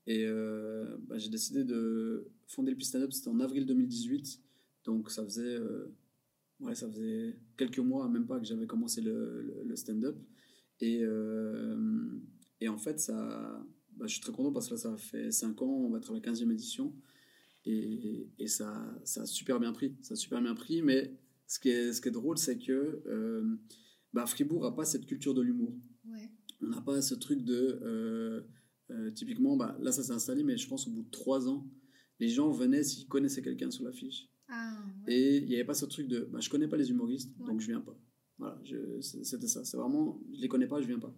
Et euh, bah, j'ai décidé de fonder le Please Stand Up, c'était en avril deux mille dix-huit, donc ça faisait, euh, ouais, ça faisait quelques mois, même pas, que j'avais commencé le, le, le stand-up. Et, euh, et en fait, ça, bah, je suis très content parce que là, ça fait cinq ans, on va être à la quinzième édition, et, et ça, ça a super bien pris, ça a super bien pris, mais ce qui est, ce qui est drôle, c'est que... Euh, Bah, Fribourg n'a pas cette culture de l'humour. Ouais. On n'a pas ce truc de... Euh, euh, typiquement, bah, là, ça s'est installé, mais je pense au bout de trois ans, les gens venaient s'ils connaissaient quelqu'un sur l'affiche. Ah, ouais. Et il n'y avait pas ce truc de... Bah, je ne connais pas les humoristes, ouais. donc je ne viens pas. Voilà, je, c'était ça. C'est vraiment, je ne les connais pas, je ne viens pas.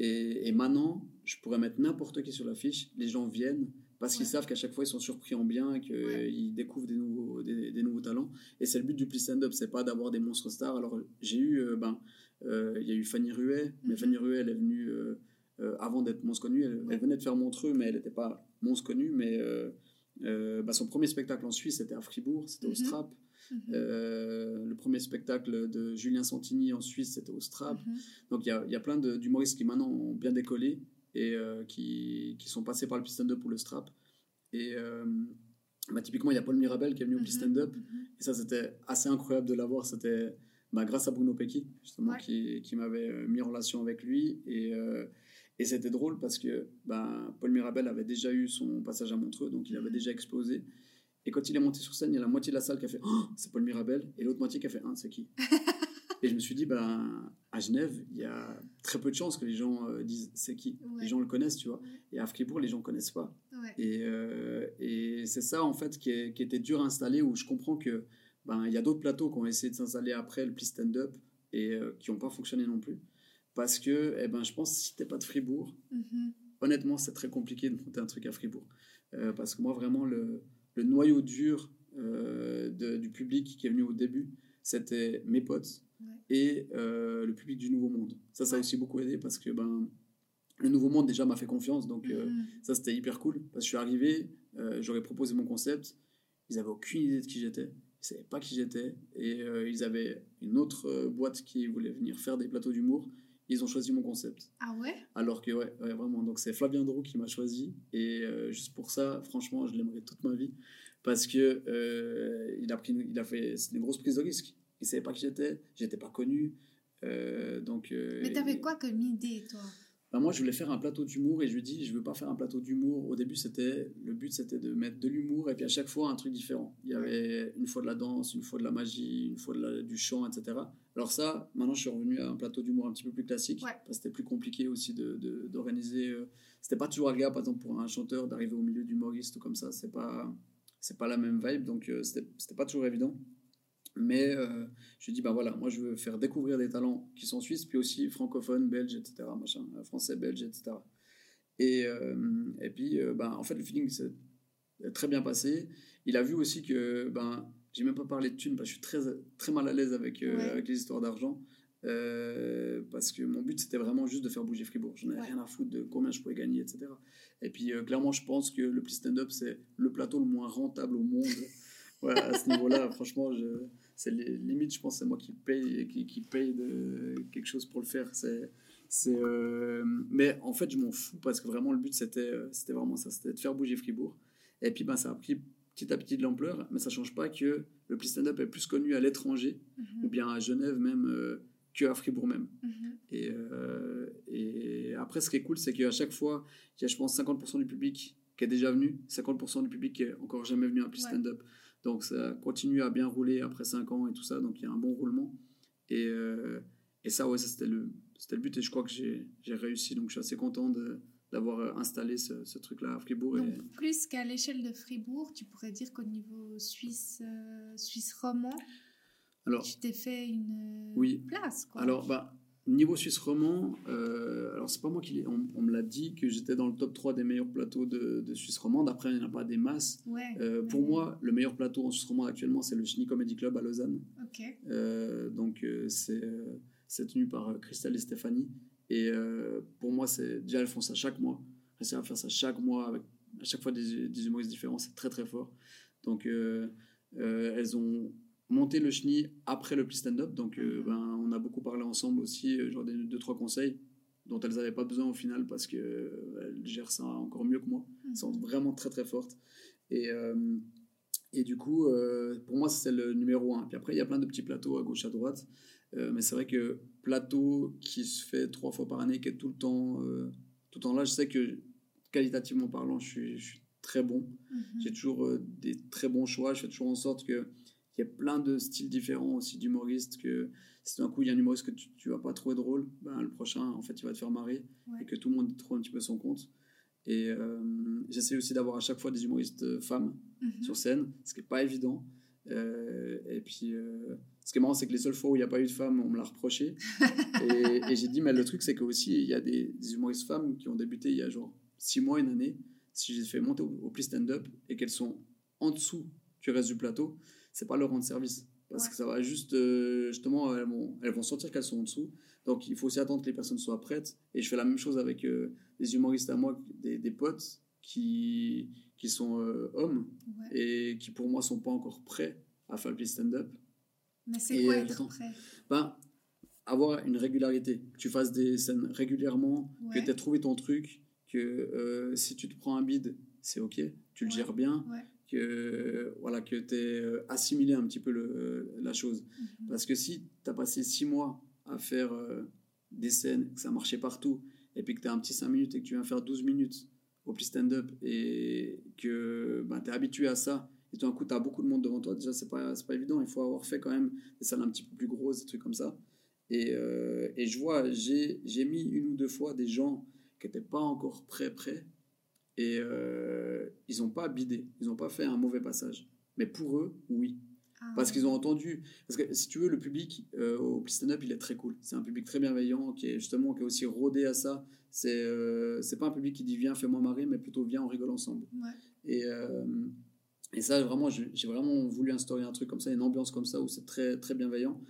Et, et maintenant, je pourrais mettre n'importe qui sur l'affiche. Les gens viennent parce ouais. qu'ils savent qu'à chaque fois, ils sont surpris en bien, qu'ils ouais. découvrent des nouveaux, des, des nouveaux talents. Et c'est le but du Please Stand Up, ce n'est pas d'avoir des monstres stars. Alors, j'ai eu... Euh, ben, Il euh, y a eu Fanny Ruet, mais mm-hmm. Fanny Ruet, elle est venue euh, euh, avant d'être monstre connue, elle, ouais. elle venait de faire Montreux, mais elle n'était pas monstre connue, mais euh, euh, bah, son premier spectacle en Suisse, c'était à Fribourg, c'était mm-hmm. au Strap. Mm-hmm. Euh, le premier spectacle de Julien Santini en Suisse, c'était au Strap. Mm-hmm. Donc il y a, y a plein de, d'humoristes qui maintenant ont bien décollé et euh, qui, qui sont passés par le Please Stand Up pour le Strap. Et euh, bah, typiquement, il y a Paul Mirabel qui est venu mm-hmm. au Please Stand Up, mm-hmm. et ça, c'était assez incroyable de l'avoir, c'était... Bah, grâce à Bruno Pequignot, justement, ouais. qui, qui m'avait mis en relation avec lui. Et, euh, et c'était drôle parce que bah, Paul Mirabel avait déjà eu son passage à Montreux, donc il avait déjà explosé. Et quand il est monté sur scène, il y a la moitié de la salle qui a fait oh, « c'est Paul Mirabel » et l'autre moitié qui a fait ah, « c'est qui ?» Et je me suis dit, bah, à Genève, il y a très peu de chances que les gens euh, disent « c'est qui ?» ouais. Les gens le connaissent, tu vois. Et à Fribourg, les gens ne connaissent pas. Ouais. Et, euh, et c'est ça, en fait, qui, est, qui était dur à installer, où je comprends que ben, y a d'autres plateaux qui ont essayé de s'installer après le Please Stand Up et euh, qui n'ont pas fonctionné non plus. Parce que, eh ben, je pense que si tu n'es pas de Fribourg, mm-hmm. honnêtement, c'est très compliqué de monter un truc à Fribourg. Euh, parce que moi, vraiment, le, le noyau dur euh, de, du public qui est venu au début, c'était mes potes ouais. et euh, le public du Nouveau Monde. Ça, ça ouais. a aussi beaucoup aidé parce que ben, le Nouveau Monde, déjà, m'a fait confiance. Donc, mm-hmm. euh, ça, c'était hyper cool. Parce que je suis arrivé, euh, j'aurais proposé mon concept. Ils n'avaient aucune idée de qui j'étais. Ils ne savaient pas qui j'étais. Et euh, ils avaient une autre euh, boîte qui voulait venir faire des plateaux d'humour. Ils ont choisi mon concept. Ah ouais ? Alors que, ouais, ouais vraiment. Donc, c'est Flavien Droux qui m'a choisi. Et euh, juste pour ça, franchement, je l'aimerais toute ma vie. Parce que euh, il a pris, il a fait une grosse prise de risque. Il ne savait pas qui j'étais. Je n'étais pas connu. Euh, donc, euh, Mais tu avais et... quoi comme idée, toi ? Ben moi, je voulais faire un plateau d'humour et je lui dis, je veux pas faire un plateau d'humour. Au début, c'était le but, c'était de mettre de l'humour et puis à chaque fois un truc différent. Il y avait une fois de la danse, une fois de la magie, une fois de la, du chant, et cetera. Alors ça, maintenant, je suis revenu à un plateau d'humour un petit peu plus classique. Ouais. Parce que c'était plus compliqué aussi de, de d'organiser. C'était pas toujours agréable, par exemple, pour un chanteur d'arriver au milieu d'humoriste ou comme ça. C'est pas c'est pas la même vibe, donc euh, c'était c'était pas toujours évident. Mais euh, je dis, ben voilà, moi je veux faire découvrir des talents qui sont suisses, puis aussi francophones, belges, et cetera, machin, français, belges, et cetera. Et, euh, et puis, euh, ben, en fait, le feeling s'est très bien passé. Il a vu aussi que ben, J'ai même pas parlé de thunes parce que je suis très, très mal à l'aise avec, euh, ouais. avec les histoires d'argent. Euh, parce que mon but, c'était vraiment juste de faire bouger Fribourg. J'en avais ouais. rien à foutre de combien je pouvais gagner, et cetera. Et puis, euh, clairement, je pense que le Please Stand Up, c'est le plateau le moins rentable au monde. Voilà, à ce niveau-là, franchement, je... c'est les limites, je pense que c'est moi qui paye, qui, qui paye de... quelque chose pour le faire. C'est... C'est euh... Mais en fait, je m'en fous parce que vraiment, le but, c'était, c'était vraiment ça. C'était de faire bouger Fribourg. Et puis, ben, ça a pris petit à petit de l'ampleur, mais ça ne change pas que le Please Stand Up est plus connu à l'étranger, mm-hmm. ou bien à Genève même, euh, qu'à Fribourg même. Mm-hmm. Et, euh, et après, ce qui est cool, c'est qu'à chaque fois, il y a, je pense, cinquante pour cent du public qui est déjà venu, cinquante pour cent du public qui est encore jamais venu à un Please ouais. Stand Up. Donc, ça continue à bien rouler après cinq ans et tout ça, donc il y a un bon roulement. Et, euh, et ça, ouais, ça, c'était le, c'était le but, et je crois que j'ai, j'ai réussi, donc je suis assez content de... d'avoir installé ce, ce truc-là à Fribourg. Donc, et... plus qu'à l'échelle de Fribourg, tu pourrais dire qu'au niveau suisse, euh, suisse romand, alors, tu t'es fait une oui. place. Quoi. Alors, bah, niveau suisse romand, euh, alors c'est pas moi qui l'ai... On, on me l'a dit que j'étais dans le top trois des meilleurs plateaux de, de Suisse romande. Après, il n'y en a pas des masses. Ouais, euh, ouais. Pour moi, le meilleur plateau en Suisse romande actuellement, c'est le Chini Comedy Club à Lausanne. Okay. Euh, donc, euh, c'est, euh, c'est tenu par euh, Christelle et Stéphanie. Et euh, pour moi, c'est, déjà, elles font ça chaque mois. Elles essaient de faire ça chaque mois, avec à chaque fois des, des humoristes différents. C'est très, très fort. Donc, euh, euh, elles ont monté le chenille après le Please Stand Up. Donc, euh, ben, on a beaucoup parlé ensemble aussi, genre des deux, trois conseils dont elles n'avaient pas besoin au final parce qu'elles euh, gèrent ça encore mieux que moi. Elles sont vraiment très, très fortes. Et, euh, et du coup, euh, pour moi, c'est le numéro un. Puis après, il y a plein de petits plateaux à gauche, à droite. Euh, mais c'est vrai que plateau qui se fait trois fois par année, qui est tout le temps, euh, tout le temps là, je sais que qualitativement parlant, je suis, je suis très bon. Mm-hmm. J'ai toujours euh, des très bons choix. Je fais toujours en sorte qu'il y ait plein de styles différents aussi d'humoristes. Que si d'un coup, il y a un humoriste que tu ne vas pas trouver drôle, ben, le prochain, en fait, il va te faire marrer ouais. et que tout le monde trouve un petit peu son compte. Et euh, j'essaie aussi d'avoir à chaque fois des humoristes femmes mm-hmm. sur scène, ce qui n'est pas évident. Euh, et puis euh, ce qui est marrant, c'est que les seules fois où il n'y a pas eu de femmes, on me l'a reproché. et, et j'ai dit, mais le truc, c'est qu'aussi, il y a des, des humoristes femmes qui ont débuté il y a genre six mois, une année. Si je les fais monter au, au Please Stand Up et qu'elles sont en dessous du reste du plateau, c'est pas leur rendre service. Parce ouais. que ça va juste, euh, justement, elles vont, elles vont sentir qu'elles sont en dessous. Donc il faut aussi attendre que les personnes soient prêtes. Et je fais la même chose avec euh, des humoristes à moi, des, des potes qui, qui sont euh, hommes ouais. et qui pour moi sont pas encore prêts à faire le Please Stand Up. Mais c'est et quoi être prêt ? Ben, avoir une régularité, que tu fasses des scènes régulièrement, ouais. que tu aies trouvé ton truc, que euh, si tu te prends un bide, c'est ok, tu le ouais. gères bien, ouais. que voilà, que tu aies assimilé un petit peu le, la chose. Mm-hmm. Parce que si tu as passé six mois à faire euh, des scènes, que ça marchait partout, et puis que tu as un petit cinq minutes et que tu viens faire douze minutes au Please Stand Up et que ben, tu es habitué à ça, et d'un coup, tu as beaucoup de monde devant toi. Déjà, c'est pas, c'est pas évident. Il faut avoir fait quand même des salles un petit peu plus grosses, des trucs comme ça. Et, euh, et je vois, j'ai, j'ai mis une ou deux fois des gens qui n'étaient pas encore prêts, prêts. Et euh, ils n'ont pas bidé. Ils n'ont pas fait un mauvais passage. Mais pour eux, oui. Ah. Parce qu'ils ont entendu... Parce que, si tu veux, le public euh, au Please Stand Up, il est très cool. C'est un public très bienveillant, qui est justement qui est aussi rodé à ça. C'est, euh, c'est pas un public qui dit « Viens, fais-moi marrer », mais plutôt « Viens, on rigole ensemble ouais. ». Et... Euh, Et ça, vraiment, j'ai vraiment voulu instaurer un truc comme ça, une ambiance comme ça, où c'est très, très bienveillant.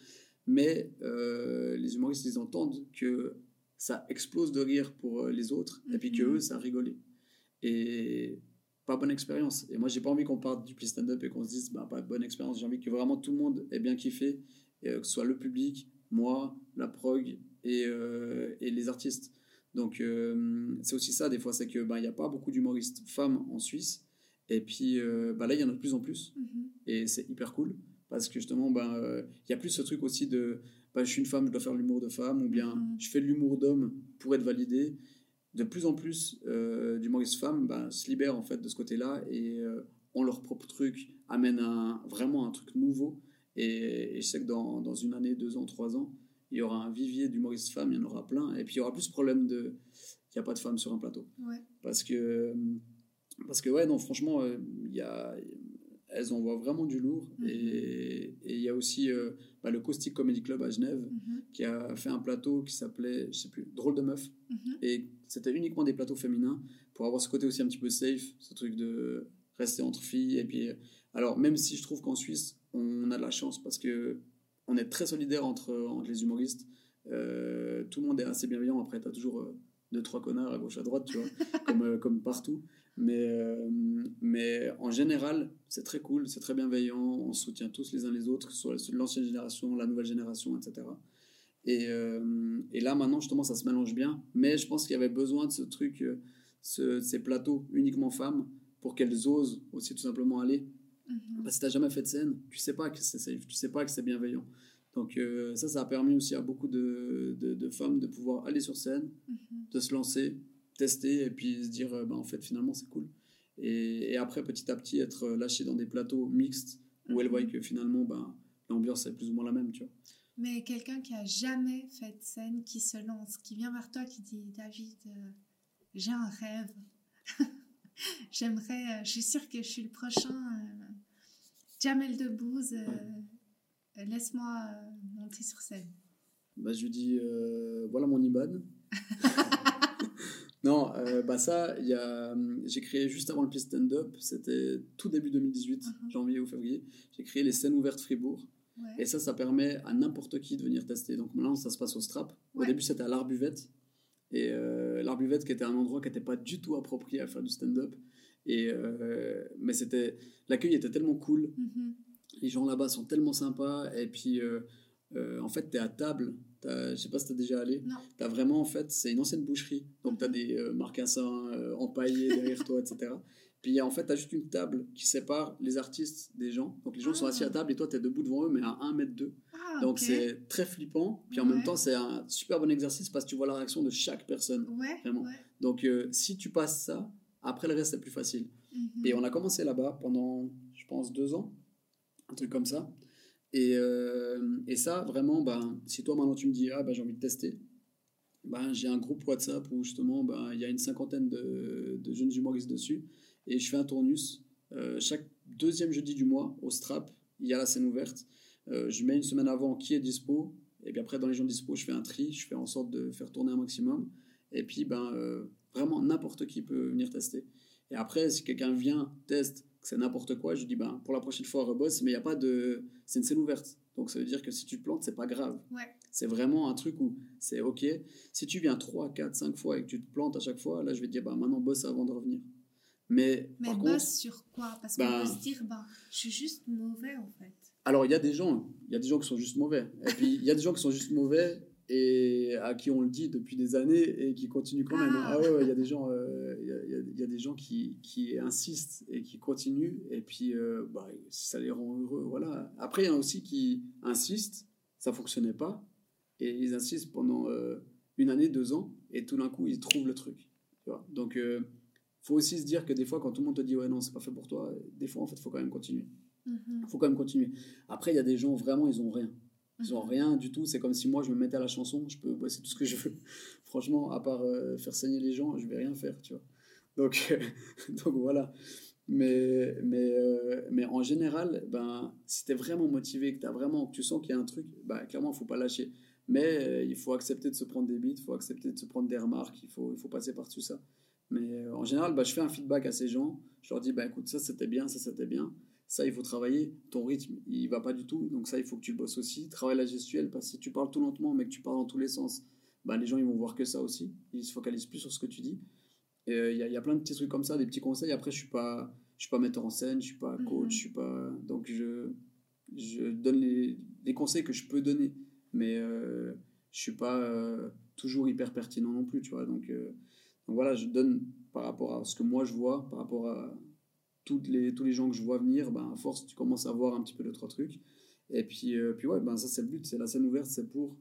Mais euh, les humoristes, ils entendent que ça explose de rire pour les autres, mm-hmm. et puis qu'eux, ça a rigolé. Et pas bonne expérience. Et moi, j'ai pas envie qu'on parte du Please Stand Up et qu'on se dise, bah, pas bonne expérience. J'ai envie que vraiment tout le monde ait bien kiffé, et, euh, que ce soit le public, moi, la prog et, euh, et les artistes. Donc, euh, c'est aussi ça, des fois, c'est qu'il n'y a pas beaucoup d'humoristes femmes en Suisse. Et puis euh, bah là, il y en a de plus en plus. Mm-hmm. Et c'est hyper cool. Parce que justement, il bah, euh, y a plus ce truc aussi de bah, je suis une femme, je dois faire l'humour de femme. Ou bien mm-hmm. je fais de l'humour d'homme pour être validé. De plus en plus euh, d'humoristes femmes bah, se libèrent en fait, de ce côté-là. Et euh, ont leur propre truc, amènent un, vraiment un truc nouveau. Et, et je sais que dans, dans une année, deux ans, trois ans, il y aura un vivier d'humoristes femmes. Il y en aura plein. Et puis il y aura plus ce problème de qu'il n'y a pas de femmes sur un plateau. Ouais. Parce que... Parce que, ouais, non, franchement, euh, y a, elles envoient vraiment du lourd. Mm-hmm. Et il y a aussi euh, bah, le Caustic Comedy Club à Genève, mm-hmm. qui a fait un plateau qui s'appelait, je sais plus, Drôle de Meuf. Mm-hmm. Et c'était uniquement des plateaux féminins pour avoir ce côté aussi un petit peu safe, ce truc de rester entre filles. Et puis, alors, même si je trouve qu'en Suisse, on a de la chance parce qu'on est très solidaires entre, entre les humoristes. Euh, tout le monde est assez bienveillant. Après, tu as toujours euh, deux, trois connards à gauche, à droite, tu vois, comme, euh, comme partout. Mais, euh, mais en général, c'est très cool, c'est très bienveillant. On se soutient tous les uns les autres, que ce soit l'ancienne génération, la nouvelle génération, et cetera. Et, euh, et là, maintenant, justement, ça se mélange bien. Mais je pense qu'il y avait besoin de ce truc, euh, ce, ces plateaux uniquement femmes, pour qu'elles osent aussi tout simplement aller. Mm-hmm. Parce que si tu n'as jamais fait de scène, tu ne sais pas que c'est safe, tu ne sais pas que c'est bienveillant. Donc euh, ça, ça a permis aussi à beaucoup de, de, de femmes de pouvoir aller sur scène, mm-hmm. de se lancer, tester et puis se dire, euh, bah, en fait, finalement, c'est cool. Et, et après, petit à petit, être lâché dans des plateaux mixtes où mm-hmm. elles voient que finalement, bah, l'ambiance est plus ou moins la même, tu vois. Mais quelqu'un qui n'a jamais fait de scène, qui se lance, qui vient vers toi, qui dit, David, euh, j'ai un rêve. J'aimerais, euh, je suis sûre que je suis le prochain. Euh, Jamil Debouze, euh, ouais. laisse-moi euh, monter sur scène. Bah, je lui dis, euh, voilà mon I B A N. Non, euh, bah ça, y a, j'ai créé juste avant le Please Stand Up, c'était tout début deux mille dix-huit, uh-huh. janvier ou février, j'ai créé les scènes ouvertes Fribourg. Ouais. Et ça, ça permet à n'importe qui de venir tester. Donc maintenant, ça se passe au Strap. Ouais. Au début, c'était à l'Arbuvette. Et euh, l'Arbuvette, qui était un endroit qui n'était pas du tout approprié à faire du stand-up. Et, euh, mais c'était, l'accueil était tellement cool. Mm-hmm. Les gens là-bas sont tellement sympas. Et puis, euh, euh, en fait, tu es à table. Je ne sais pas si tu es déjà allé. Tu as vraiment, en fait, c'est une ancienne boucherie. Donc, tu as des euh, marcassins euh, empaillés derrière toi, et cetera. Puis, en fait, tu as juste une table qui sépare les artistes des gens. Donc, les gens ah. sont assis à table et toi, tu es debout devant eux, mais à un mètre deux. Ah, donc, okay. c'est très flippant. Puis, ouais. en même temps, c'est un super bon exercice parce que tu vois la réaction de chaque personne. Ouais, vraiment. Ouais. Donc, euh, si tu passes ça, après, le reste, c'est plus facile. Mm-hmm. Et on a commencé là-bas pendant, je pense, deux ans. Un truc comme ça. Et, euh, et ça, vraiment, ben, si toi, maintenant, tu me dis « Ah, ben, j'ai envie de tester », ben, j'ai un groupe WhatsApp où, justement, ben, il y a une cinquantaine de, de jeunes humoristes dessus. Et je fais un tournus. Euh, chaque deuxième jeudi du mois, au Strap, il y a la scène ouverte. Euh, je mets une semaine avant qui est dispo. Et puis après, dans les gens dispo, je fais un tri. Je fais en sorte de faire tourner un maximum. Et puis, ben, euh, vraiment, n'importe qui peut venir tester. Et après, si quelqu'un vient, teste, que c'est n'importe quoi, je dis, ben, pour la prochaine fois, rebosse. Mais il n'y a pas de... C'est une scène ouverte. Donc, ça veut dire que si tu te plantes, ce n'est pas grave. Ouais. C'est vraiment un truc où c'est OK. Si tu viens trois, quatre, cinq fois et que tu te plantes à chaque fois, là, je vais te dire, ben, maintenant, bosse avant de revenir. Mais, mais par bosse contre, sur quoi? Parce qu'on ben, peut se dire, ben, je suis juste mauvais en fait. Alors il y a des gens, il y a des gens qui sont juste mauvais. Et puis il y a des gens qui sont juste mauvais et à qui on le dit depuis des années et qui continuent quand ah. même. Ah ouais, il ouais, y a des gens, il euh, y, y, y a des gens qui qui insistent et qui continuent. Et puis euh, bah, si ça les rend heureux, voilà. Après il y en a aussi qui insistent, ça fonctionnait pas et ils insistent pendant euh, une année, deux ans et tout d'un coup ils trouvent le truc. Tu vois. Donc euh, faut aussi se dire que des fois, quand tout le monde te dit « Ouais, non, c'est pas fait pour toi », des fois, en fait, il faut quand même continuer. Il mm-hmm. faut quand même continuer. Après, il y a des gens, vraiment, ils n'ont rien. Ils n'ont mm-hmm. rien du tout. C'est comme si moi, je me mettais à la chanson, je peux bosser tout ce que je veux. Franchement, à part euh, faire saigner les gens, je ne vais rien faire, tu vois. Donc, euh, donc voilà. Mais, mais, euh, mais en général, ben, si tu es vraiment motivé, que, t'as vraiment, que tu sens qu'il y a un truc, ben, clairement, il ne faut pas lâcher. Mais euh, il faut accepter de se prendre des bites, il faut accepter de se prendre des remarques, il faut, il faut passer par-dessus ça. Mais en général, bah, je fais un feedback à ces gens. Je leur dis, bah, écoute, ça, c'était bien, ça, c'était bien. Ça, il faut travailler. Ton rythme, il ne va pas du tout. Donc ça, il faut que tu le bosses aussi. Travaille la gestuelle, parce que si tu parles tout lentement, mais que tu parles dans tous les sens, bah, les gens, ils vont voir que ça aussi. Ils ne se focalisent plus sur ce que tu dis. Il euh, y, y a plein de petits trucs comme ça, des petits conseils. Après, je ne suis pas, je suis pas metteur en scène, je ne suis pas coach. Mm-hmm. Je suis pas... Donc je, je donne les, les conseils que je peux donner. Mais euh, je ne suis pas euh, toujours hyper pertinent non plus, tu vois. Donc... Euh, Donc voilà, je donne par rapport à ce que moi je vois, par rapport à toutes les, tous les gens que je vois venir, ben à force, tu commences à voir un petit peu d'autres trucs. Et puis, euh, puis ouais, ben ça c'est le but, c'est la scène ouverte, c'est pour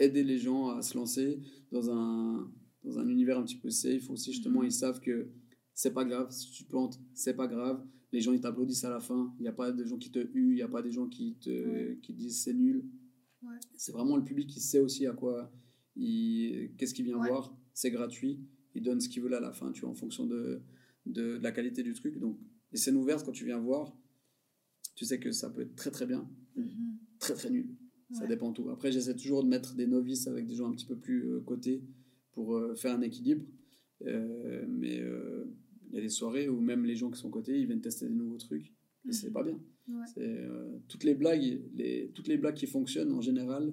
aider les gens à se lancer dans un, dans un univers un petit peu safe aussi. Justement, ils savent que c'est pas grave, si tu te plantes, c'est pas grave. Les gens, ils t'applaudissent à la fin. Il n'y a pas de gens qui te huent, il n'y a pas des gens qui te, ouais. qui te disent c'est nul. Ouais. C'est vraiment le public qui sait aussi à quoi, il, qu'est-ce qu'il vient ouais. voir. C'est gratuit, ils donnent ce qu'ils veulent à la fin, tu vois, en fonction de, de, de la qualité du truc. Donc, les scènes ouvertes, quand tu viens voir, tu sais que ça peut être très très bien, mm-hmm. très très nul. Ouais. Ça dépend tout. Après, j'essaie toujours de mettre des novices avec des gens un petit peu plus euh, cotés pour euh, faire un équilibre. Euh, mais il euh, y a des soirées où même les gens qui sont cotés, ils viennent tester des nouveaux trucs. Et c'est pas bien. Ouais. C'est, euh, toutes les blagues, les, toutes les blagues qui fonctionnent en général,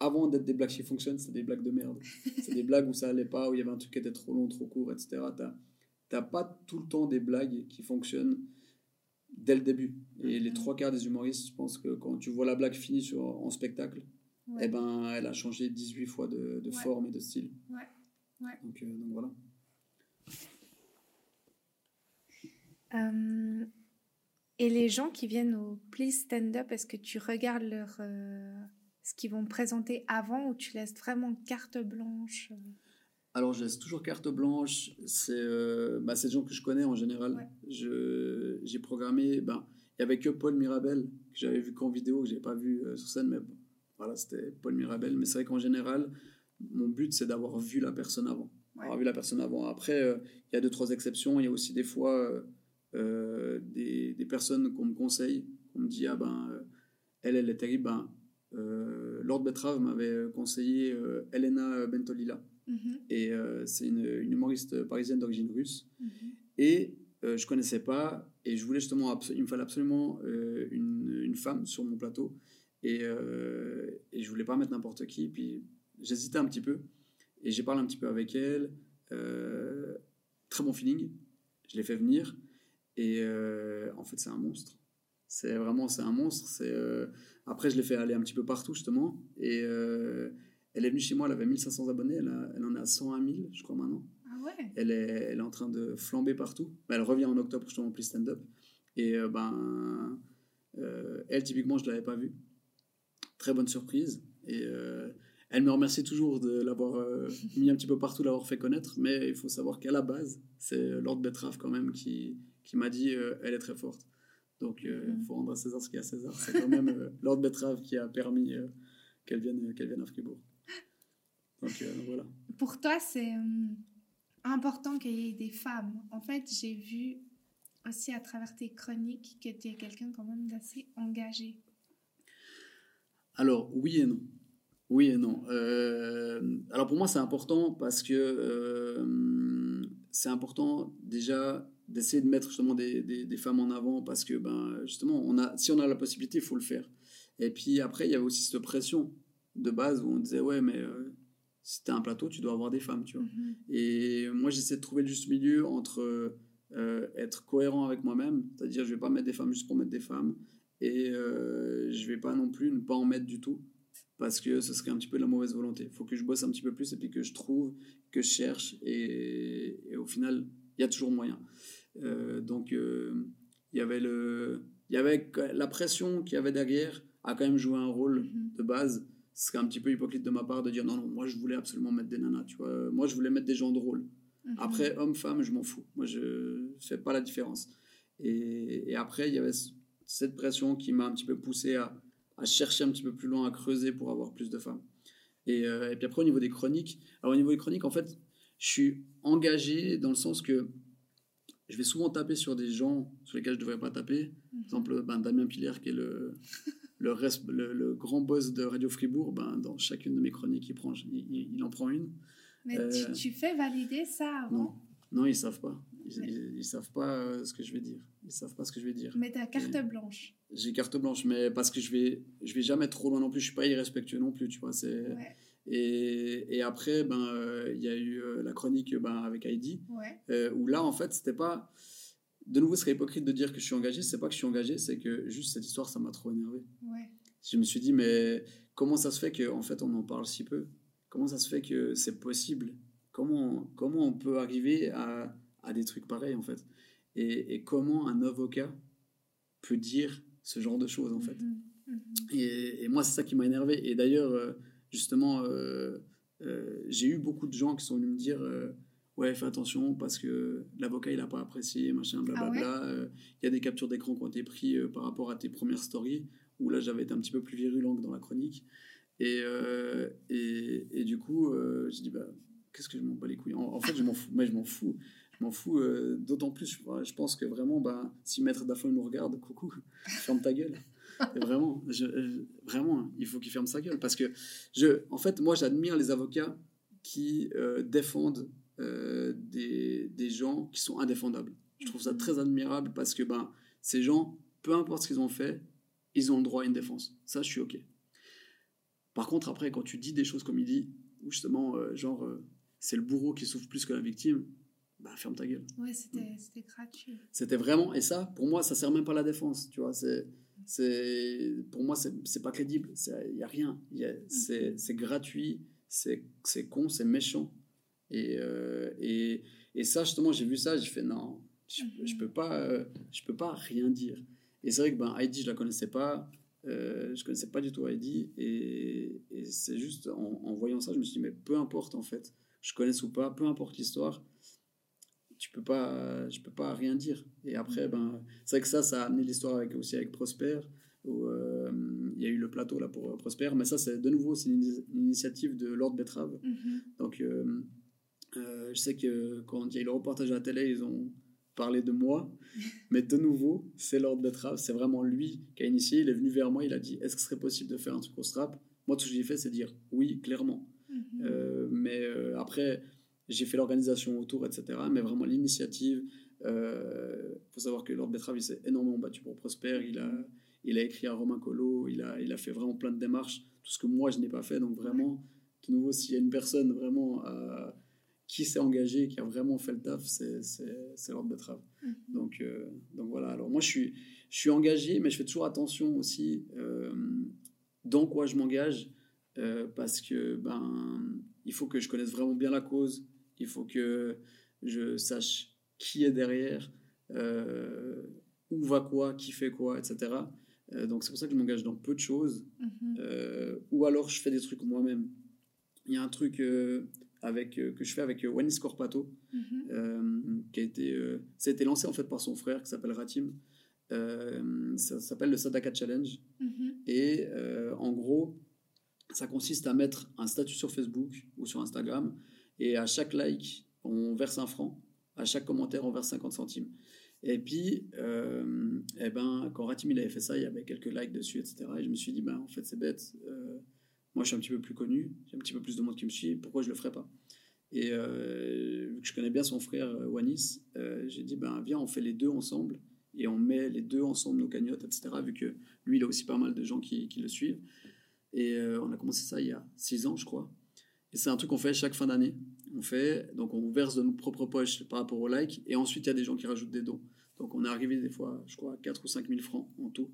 avant d'être des blagues qui fonctionnent, c'est des blagues de merde. C'est des blagues où ça allait pas, où il y avait un truc qui était trop long, trop court, et cetera. T'as, t'as pas tout le temps des blagues qui fonctionnent dès le début. Et les trois quarts des humoristes, je pense que quand tu vois la blague finie sur, en spectacle, ouais. eh ben, elle a changé dix-huit fois de, de ouais. forme et de style. Ouais. Ouais. Donc, euh, donc voilà. Euh... Et les gens qui viennent au Please Stand Up, est-ce que tu regardes leur, euh, ce qu'ils vont présenter avant, ou tu laisses vraiment carte blanche ? Alors, je laisse toujours carte blanche. C'est, euh, bah, c'est des gens que je connais en général. Ouais. Je, j'ai programmé... Ben, il n'y avait que Paul Mirabel, que j'avais vu qu'en vidéo, que je n'avais pas vu euh, sur scène. Mais bon, voilà, c'était Paul Mirabel. Mais c'est vrai qu'en général, mon but, c'est d'avoir vu la personne avant. Ouais. Avoir vu la personne avant. Après, il euh, y a deux, trois exceptions. Il y a aussi des fois... Euh, Euh, des, des personnes qu'on me conseille, qu'on me dit ah ben euh, elle elle est terrible, ben euh, Lord Betrave m'avait conseillé euh, Elena Bentolila, mm-hmm. et euh, c'est une, une humoriste parisienne d'origine russe, mm-hmm. et euh, je connaissais pas, et je voulais justement abso- il me fallait absolument euh, une, une femme sur mon plateau, et, euh, et je voulais pas mettre n'importe qui, puis j'hésitais un petit peu et j'ai parlé un petit peu avec elle, euh, très bon feeling, je l'ai fait venir. Et euh, en fait, c'est un monstre. C'est vraiment, c'est un monstre. C'est euh... Après, je l'ai fait aller un petit peu partout, justement. Et euh... elle est venue chez moi, elle avait mille cinq cents abonnés. Elle, a... elle en est à cent un mille, je crois, maintenant. Ah ouais. Elle est, elle est en train de flamber partout. Elle revient en octobre, justement, Please Stand Up. Et euh, ben, euh... elle, typiquement, je ne l'avais pas vue. Très bonne surprise. Et euh... elle me remercie toujours de l'avoir euh, mis un petit peu partout, de l'avoir fait connaître. Mais il faut savoir qu'à la base, c'est Lord Betrave, quand même, qui... qui m'a dit euh, elle est très forte. Donc, il euh, mmh. faut rendre à César ce qu'il y a à César. C'est quand même euh, Lord Betrave qui a permis euh, qu'elle, vienne, qu'elle vienne à Fribourg. Donc, euh, voilà. Pour toi, c'est euh, important qu'il y ait des femmes. En fait, j'ai vu aussi à travers tes chroniques que tu es quelqu'un quand même d'assez engagé. Alors, oui et non. Oui et non. Euh, alors, pour moi, c'est important parce que euh, c'est important déjà... d'essayer de mettre justement des, des, des femmes en avant parce que ben, justement, on a, si on a la possibilité, il faut le faire. Et puis après, il y avait aussi cette pression de base où on disait « Ouais, mais euh, si t'as un plateau, tu dois avoir des femmes, tu vois. Mm-hmm. » Et moi, j'essaie de trouver le juste milieu entre euh, être cohérent avec moi-même, c'est-à-dire je ne vais pas mettre des femmes juste pour mettre des femmes, et euh, je ne vais pas non plus ne pas en mettre du tout parce que ce serait un petit peu de la mauvaise volonté. Il faut que je bosse un petit peu plus et puis que je trouve, que je cherche, et, et au final... il y a toujours moyen. Euh, donc, euh, il y avait le, il y avait la pression qu'il y avait derrière a quand même joué un rôle mm-hmm. de base. Ce serait un petit peu hypocrite de ma part de dire non, non, moi je voulais absolument mettre des nanas, tu vois. Moi je voulais mettre des gens drôles. Mm-hmm. Après, homme, femme, je m'en fous. Moi je fais pas la différence. Et, et après, il y avait cette pression qui m'a un petit peu poussé à, à chercher un petit peu plus loin, à creuser pour avoir plus de femmes. Et, euh, et puis après, au niveau des chroniques, alors au niveau des chroniques, en fait, je suis engagé dans le sens que je vais souvent taper sur des gens sur lesquels je ne devrais pas taper. Par exemple, ben Damien Pilaire, qui est le, le, rest, le, le grand boss de Radio Fribourg, ben dans chacune de mes chroniques, il, prend, il, il en prend une. Mais euh, tu, tu fais valider ça avant ? Non, non, ils ne savent pas. Ils ne ouais. savent pas euh, ce que je vais dire. Ils ne savent pas ce que je vais dire. Mais tu as carte Et, blanche. J'ai carte blanche, mais parce que je ne vais, je vais jamais trop loin non plus. Je ne suis pas irrespectueux non plus, tu vois. C'est... Ouais. Et, et après, ben, euh, y a eu euh, la chronique ben, avec Heidi, ouais. euh, où là, en fait, c'était pas... De nouveau, ce serait hypocrite de dire que je suis engagé. C'est pas que je suis engagé, c'est que juste cette histoire, ça m'a trop énervé. Ouais. Je me suis dit, mais comment ça se fait qu'en fait, on en parle si peu ? Comment ça se fait que c'est possible ? Comment, comment on peut arriver à, à des trucs pareils, en fait ? et, et comment un avocat peut dire ce genre de choses, en fait ? Mmh, mmh. Et, et moi, c'est ça qui m'a énervé. Et d'ailleurs... Euh, Justement, euh, euh, j'ai eu beaucoup de gens qui sont venus me dire euh, « Ouais, fais attention parce que l'avocat, il n'a pas apprécié, machin, blablabla. Ah ouais » euh, y a des captures d'écran qui ont été prises euh, par rapport à tes premières stories, où là, j'avais été un petit peu plus virulent que dans la chronique. Et, euh, et, et du coup, euh, j'ai dit bah, « Qu'est-ce que je m'en bats les couilles ?» en, en fait, je m'en fous. Mais je m'en fous. Je m'en fous euh, d'autant plus. Je, je pense que vraiment, bah, si Maître Dafon nous regarde, coucou, ferme ta gueule. Et vraiment, je, je, vraiment, il faut qu'il ferme sa gueule parce que, je, en fait, moi, j'admire les avocats qui euh, défendent euh, des, des gens qui sont indéfendables. Je trouve ça très admirable parce que ben, ces gens, peu importe ce qu'ils ont fait, ils ont le droit à une défense. Ça, je suis OK. Par contre, après, quand tu dis des choses comme il dit, ou justement, euh, genre, euh, c'est le bourreau qui souffre plus que la victime, bah, ferme ta gueule. Ouais, c'était, ouais. c'était gratuit. C'était vraiment... Et ça, pour moi, ça sert même pas à la défense, tu vois. C'est, c'est, pour moi, c'est, c'est pas crédible. Il y a rien. Y a, c'est, c'est gratuit, c'est, c'est con, c'est méchant. Et, euh, et, et ça, justement, j'ai vu ça, j'ai fait, non, je, je peux pas, euh, je peux pas rien dire. Et c'est vrai que ben, Heidi, je la connaissais pas. Euh, je connaissais pas du tout Heidi. Et, et c'est juste, en, en voyant ça, je me suis dit, mais peu importe, en fait, je connaisse ou pas, peu importe l'histoire, tu peux pas, je peux pas rien dire. Et après, ben, c'est vrai que ça, ça a amené l'histoire avec, aussi avec Prosper, où euh, il y a eu le plateau là, pour euh, Prosper. Mais ça, c'est de nouveau, c'est une, une initiative de Lord Betrave. Mm-hmm. Donc, euh, euh, je sais que quand il y a eu le reportage à la télé, ils ont parler de moi, mais de nouveau c'est Lord Betrave, c'est vraiment lui qui a initié. Il est venu vers moi, il a dit est-ce que ce serait possible de faire un truc au strap. Moi tout ce que j'ai fait c'est dire oui clairement. Mm-hmm. euh, mais euh, après j'ai fait l'organisation autour, etc., mais vraiment l'initiative, euh, faut savoir que Lord Betrave il s'est énormément battu pour Prosper, il a, il a écrit à Romain Collot, il a, il a fait vraiment plein de démarches, tout ce que moi je n'ai pas fait. Donc vraiment de nouveau s'il y a une personne vraiment à euh, qui s'est engagé, qui a vraiment fait le taf, c'est, c'est, c'est Lord Betrave. Mmh. Donc, euh, donc voilà, alors moi je suis, je suis engagé, mais je fais toujours attention aussi euh, dans quoi je m'engage, euh, parce que ben, il faut que je connaisse vraiment bien la cause, il faut que je sache qui est derrière, euh, où va quoi, qui fait quoi, et cetera. Euh, donc c'est pour ça que je m'engage dans peu de choses, mmh. euh, ou alors je fais des trucs moi-même. Il y a un truc... Euh, Avec, euh, que je fais avec euh, Wanis Corpato, mm-hmm. euh, qui a été, euh, ça a été lancé en fait par son frère qui s'appelle Ratim. Euh, ça s'appelle le Sadaka Challenge. Mm-hmm. Et euh, en gros, ça consiste à mettre un statut sur Facebook ou sur Instagram, et à chaque like, on verse un franc, à chaque commentaire, on verse cinquante centimes. Et puis, euh, eh ben, quand Ratim il avait fait ça, il y avait quelques likes dessus, et cetera. Et je me suis dit, ben, en fait, c'est bête. Euh, Moi, je suis un petit peu plus connu, j'ai un petit peu plus de monde qui me suit, pourquoi je ne le ferais pas? Et euh, vu que je connais bien son frère Wanis, euh, j'ai dit, ben, viens, on fait les deux ensemble, et on met les deux ensemble nos cagnottes, et cetera, vu que lui, il a aussi pas mal de gens qui, qui le suivent. Et euh, on a commencé ça il y a six ans, je crois. Et c'est un truc qu'on fait chaque fin d'année. On fait, donc on verse de nos propres poches par rapport aux likes, et ensuite, il y a des gens qui rajoutent des dons. Donc, on est arrivé des fois, je crois, à quatre ou cinq mille francs en tout.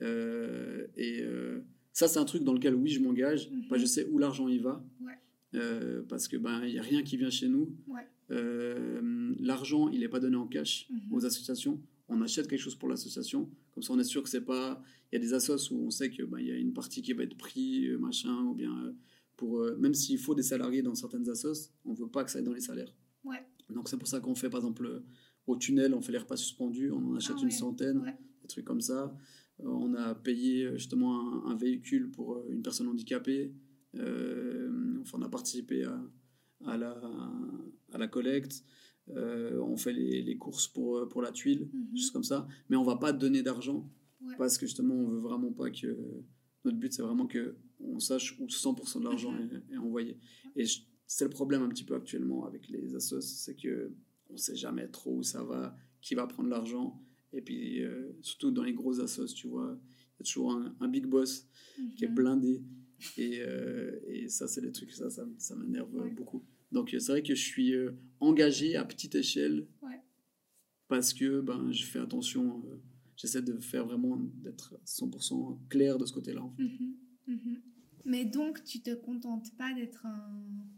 Euh, et... Euh, Ça, c'est un truc dans lequel, oui, je m'engage. Mm-hmm. Bah, je sais où l'argent y va. Ouais. Euh, parce qu'il n'y a rien qui vient chez nous. Ouais. Euh, l'argent, il n'est pas donné en cash mm-hmm. aux associations. On achète quelque chose pour l'association. Comme ça, on est sûr que c'est pas... Il y a des assos où on sait qu'il bah, y a une partie qui va être prise, machin, ou bien... Euh, pour, euh, même s'il faut des salariés dans certaines assos, on ne veut pas que ça aille dans les salaires. Ouais. Donc, c'est pour ça qu'on fait, par exemple, au tunnel, on fait les repas suspendus, on en achète ah, ouais. une centaine, ouais. des trucs comme ça. On a payé justement un, un véhicule pour une personne handicapée. Euh, enfin, on a participé à, à, la, à la collecte. Euh, on fait les, les courses pour, pour la tuile, mm-hmm. juste comme ça. Mais on ne va pas donner d'argent ouais. parce que justement, on ne veut vraiment pas que... Notre but, c'est vraiment qu'on sache où cent pour cent de l'argent mm-hmm. est, est envoyé. Et je, c'est le problème un petit peu actuellement avec les assos, c'est qu'on ne sait jamais trop où ça va, qui va prendre l'argent. Et puis, euh, surtout dans les grosses assos, tu vois, il y a toujours un, un big boss mm-hmm. qui est blindé. Et, euh, et ça, c'est des trucs, ça, ça, ça m'énerve ouais. beaucoup. Donc, c'est vrai que je suis euh, engagé à petite échelle ouais. parce que ben, je fais attention. Euh, j'essaie de faire vraiment, d'être cent pour cent clair de ce côté-là. En fait. Mm-hmm. Mm-hmm. Mais donc, tu te contentes pas d'être un,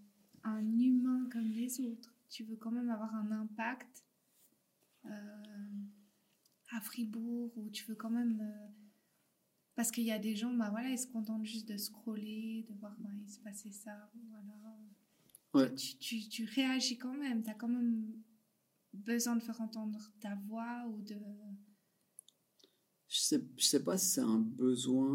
un humain comme les autres. Tu veux quand même avoir un impact. Euh... à Fribourg, où tu veux quand même... Euh, parce qu'il y a des gens, bah voilà, ils se contentent juste de scroller, de voir, bah, il se passait ça, voilà. Ouais. Tu, tu, tu réagis quand même, t'as quand même besoin de faire entendre ta voix, ou de... Je sais, je sais pas si c'est un besoin.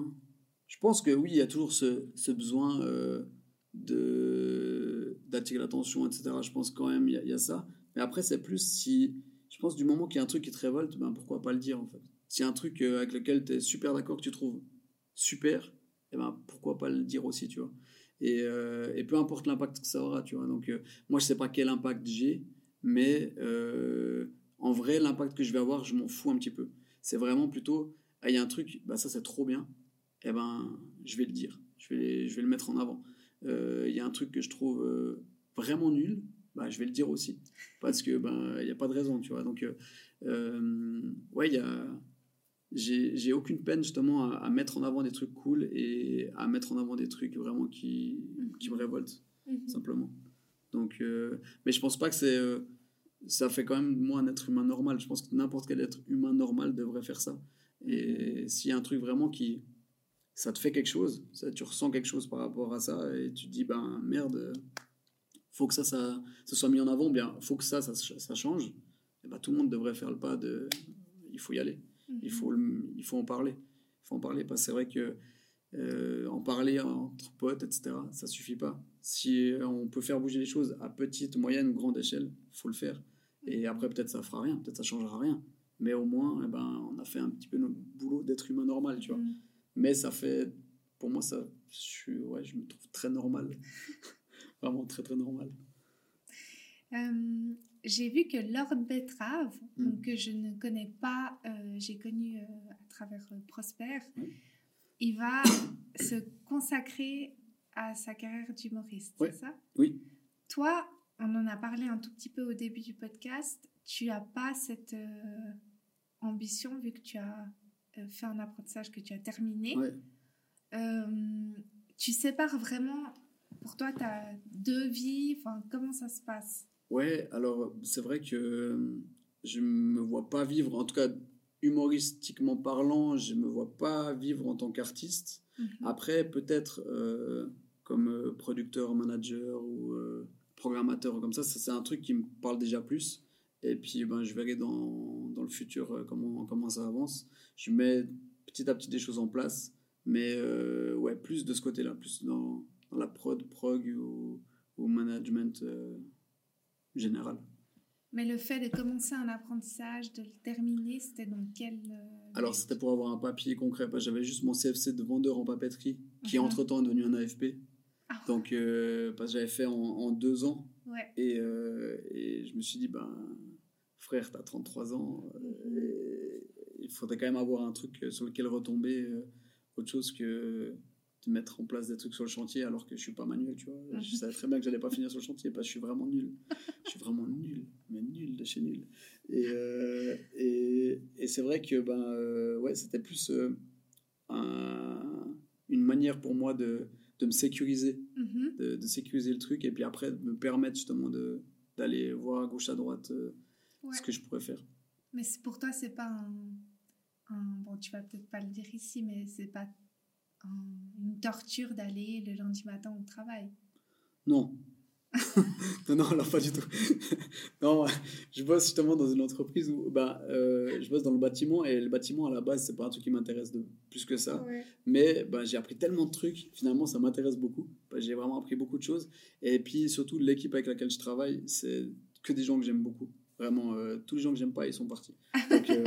Je pense que oui, il y a toujours ce, ce besoin euh, de, d'attirer l'attention, et cetera. Je pense quand même, il y a, il y a ça. Mais après, c'est plus si... Je pense du moment qu'il y a un truc qui te révolte, ben pourquoi pas le dire en fait. S'il y a un truc avec lequel tu es super d'accord, que tu trouves super, eh ben pourquoi pas le dire aussi, tu vois. Et, euh, et peu importe l'impact que ça aura, tu vois. Donc euh, moi je sais pas quel impact j'ai, mais euh, en vrai l'impact que je vais avoir, je m'en fous un petit peu. C'est vraiment plutôt, ah, il y a un truc, bah, ça c'est trop bien, eh ben, je vais le dire, je vais, je vais le mettre en avant. Euh, il y a un truc que je trouve euh, vraiment nul, bah, je vais le dire aussi, parce que ben, il n'y a pas de raison, tu vois. Donc, euh, euh, ouais, il y a... J'ai, j'ai aucune peine justement à, à mettre en avant des trucs cool et à mettre en avant des trucs vraiment qui, mmh. qui me révoltent, mmh. simplement. Donc, euh, mais je pense pas que c'est... Euh, ça fait quand même, moi, un être humain normal. Je pense que n'importe quel être humain normal devrait faire ça. Et s'il y a un truc vraiment qui... Ça te fait quelque chose, ça, tu ressens quelque chose par rapport à ça et tu te dis, ben merde, faut que ça, ça, ça soit mis en avant, bien, faut que ça, ça, ça change. Et ben, tout le monde devrait faire le pas de... Il faut y aller. Il faut, le, il faut en parler. Il faut en parler parce que c'est vrai que euh, en parler entre potes, et cetera, ça ne suffit pas. Si on peut faire bouger les choses à petite, moyenne ou grande échelle, il faut le faire. Et après, peut-être ça ne fera rien, peut-être ça ne changera rien. Mais au moins, eh ben, on a fait un petit peu notre boulot d'être humain normal, tu vois. Mm. Mais ça fait... Pour moi, ça, je, suis, ouais, je me trouve très normal. Vraiment très, très normal. Euh... J'ai vu que Lord Betrave, mmh. donc que je ne connais pas, euh, j'ai connu euh, à travers euh, Prosper, mmh. il va se consacrer à sa carrière d'humoriste, ouais. c'est ça ? Oui. Toi, on en a parlé un tout petit peu au début du podcast, tu n'as pas cette euh, ambition, vu que tu as euh, fait un apprentissage que tu as terminé. Ouais. Euh, tu sépares vraiment, pour toi, tu as deux vies, enfin, comment ça se passe ? Ouais, alors c'est vrai que je me vois pas vivre, en tout cas humoristiquement parlant, je me vois pas vivre en tant qu'artiste. Mmh. Après, peut-être euh, comme producteur, manager ou euh, programmateur comme ça, ça, c'est un truc qui me parle déjà plus. Et puis, ben, je verrai dans dans le futur euh, comment comment ça avance. Je mets petit à petit des choses en place, mais euh, ouais, plus de ce côté-là, plus dans, dans la prod, prog ou, ou management. Euh, général. Mais le fait de commencer un apprentissage, de le terminer, c'était dans quel... Euh... Alors, c'était pour avoir un papier concret. J'avais juste mon C F C de vendeur en papeterie, qui uh-huh. entre-temps est devenu un A F P. Ah. Donc, euh, parce que j'avais fait en, en deux ans. Ouais. Et, euh, et je me suis dit, ben, frère, t'as trente-trois ans, euh, il faudrait quand même avoir un truc sur lequel retomber, euh, autre chose que... de mettre en place des trucs sur le chantier alors que je suis pas manuel, tu vois. Je savais très bien que j'allais pas finir sur le chantier parce que je suis vraiment nul. Je suis vraiment nul, mais nul de chez nul. Et, euh, et, et c'est vrai que ben, euh, ouais, c'était plus euh, un, une manière pour moi de, de me sécuriser, mm-hmm. de, de sécuriser le truc et puis après de me permettre justement de, d'aller voir à gauche, à droite euh, ouais. ce que je pourrais faire. Mais c'est, pour toi, c'est pas un, un... Bon, tu vas peut-être pas le dire ici, mais c'est pas... une torture d'aller le lundi matin au travail? Non. non, non, alors pas du tout. non, je bosse justement dans une entreprise où bah, euh, je bosse dans le bâtiment et le bâtiment à la base, c'est pas un truc qui m'intéresse de plus que ça. Ouais. Mais bah, j'ai appris tellement de trucs, finalement, ça m'intéresse beaucoup. Bah, j'ai vraiment appris beaucoup de choses. Et puis surtout, l'équipe avec laquelle je travaille, c'est que des gens que j'aime beaucoup. Vraiment, euh, tous les gens que j'aime pas, ils sont partis. Donc, euh,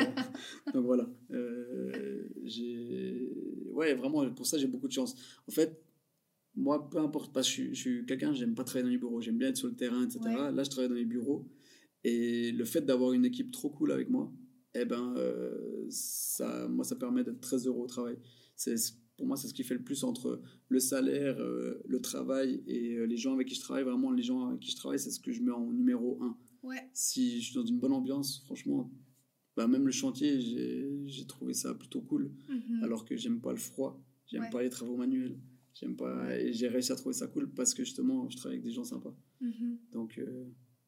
donc voilà. Euh, j'ai... Ouais, vraiment, pour ça, j'ai beaucoup de chance. En fait, moi, peu importe, parce que je, je suis quelqu'un, j'aime pas travailler dans les bureaux, j'aime bien être sur le terrain, et cetera. Ouais. Là, je travaille dans les bureaux. Et le fait d'avoir une équipe trop cool avec moi, eh ben, euh, ça, moi, ça permet d'être très heureux au travail. C'est, pour moi, c'est ce qui fait le plus entre le salaire, euh, le travail et euh, les gens avec qui je travaille. Vraiment, les gens avec qui je travaille, c'est ce que je mets en numéro un. Ouais. Si je suis dans une bonne ambiance, franchement, bah même le chantier, j'ai, j'ai trouvé ça plutôt cool. Mm-hmm. Alors que j'aime pas le froid, j'aime ouais. pas les travaux manuels, j'aime pas. Ouais. Et j'ai réussi à trouver ça cool parce que justement, je travaille avec des gens sympas. Mm-hmm. Donc, euh,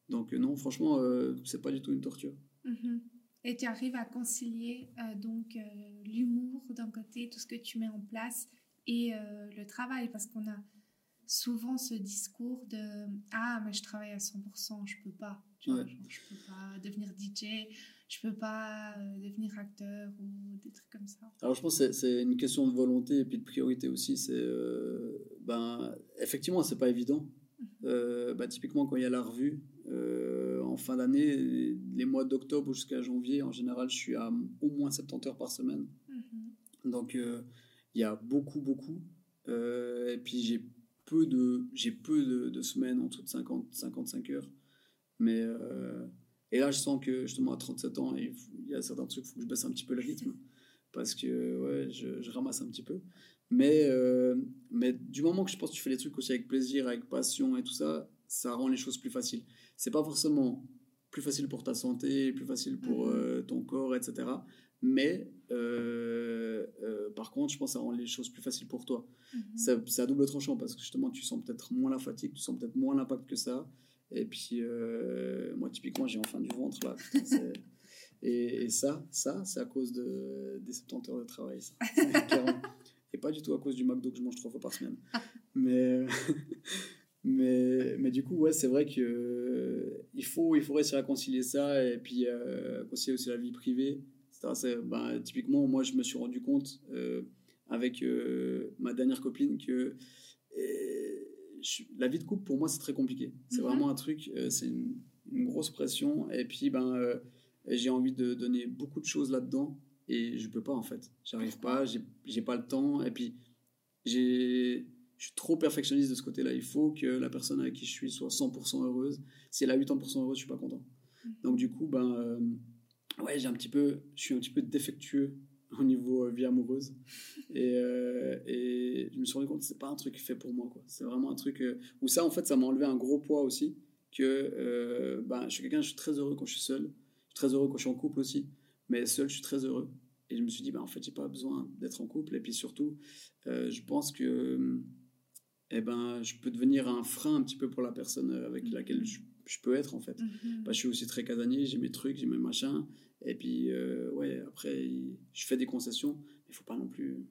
donc non, franchement, euh, c'est pas du tout une torture. Mm-hmm. Et tu arrives à concilier euh, donc euh, l'humour d'un côté, tout ce que tu mets en place, et euh, le travail, parce qu'on a souvent ce discours de ah mais je travaille à cent pour cent, je peux pas. Tu ouais. vois, genre, je peux pas devenir D J, je peux pas euh, devenir acteur ou des trucs comme ça. Alors je pense que c'est, c'est une question de volonté et puis de priorité aussi. C'est euh, ben effectivement c'est pas évident. Mm-hmm. Euh, ben, typiquement quand il y a la revue euh, en fin d'année, les, les mois d'octobre jusqu'à janvier en général je suis à au moins soixante-dix heures par semaine. Mm-hmm. Donc il euh, y a beaucoup beaucoup euh, et puis j'ai Peu de, j'ai peu de, de semaines en dessous de cinquante, cinquante-cinq heures. Mais, euh, Et là, je sens que justement à trente-sept ans, il, faut, il y a certains trucs, il faut que je baisse un petit peu le rythme parce que ouais, je, je ramasse un petit peu. Mais, euh, mais du moment que je pense que tu fais les trucs aussi avec plaisir, avec passion et tout ça, ça rend les choses plus faciles. C'est pas forcément plus facile pour ta santé, plus facile pour euh, ton corps, et cetera. Mais euh, euh, par contre, je pense que ça rend les choses plus faciles pour toi. Mm-hmm. C'est, c'est à double tranchant parce que justement, tu sens peut-être moins la fatigue, tu sens peut-être moins l'impact que ça. Et puis, euh, moi, typiquement, j'ai enfin du ventre là. Putain, c'est... Et, et ça, ça, c'est à cause de, des soixante-dix heures de travail. Ça. Et pas du tout à cause du McDo que je mange trois fois par semaine. mais, mais, mais du coup, ouais, c'est vrai que euh, il faut, il faut réussir à concilier ça et puis euh, concilier aussi la vie privée. C'est, ben, typiquement, moi, je me suis rendu compte euh, avec euh, ma dernière copine que et, je, la vie de couple, pour moi, c'est très compliqué. C'est mm-hmm. vraiment un truc, euh, c'est une, une grosse pression. Et puis, ben, euh, j'ai envie de donner beaucoup de choses là-dedans et je peux pas, en fait. J'arrive pas, j'ai, j'ai pas le temps. Et puis, j'ai, je suis trop perfectionniste de ce côté-là. Il faut que la personne avec qui je suis soit cent pour cent heureuse. Si elle a quatre-vingts pour cent heureuse, je suis pas content. Mm-hmm. Donc, du coup, ben... Euh, ouais, j'ai un petit peu, je suis un petit peu défectueux au niveau euh, vie amoureuse et, euh, et je me suis rendu compte que c'est pas un truc fait pour moi, quoi. C'est vraiment un truc euh, où ça, en fait, ça m'a enlevé un gros poids aussi, que euh, ben, je suis quelqu'un, je suis très heureux quand je suis seul, je suis très heureux quand je suis en couple aussi, mais seul, je suis très heureux. Et je me suis dit, ben, en fait, j'ai pas besoin d'être en couple. Et puis surtout, euh, je pense que eh ben, je peux devenir un frein un petit peu pour la personne avec laquelle je je peux être en fait. Mm-hmm. Bah, je suis aussi très casanier, j'ai mes trucs, j'ai mes machins. Et puis, euh, ouais, après, je fais des concessions. Mais il ne faut pas non plus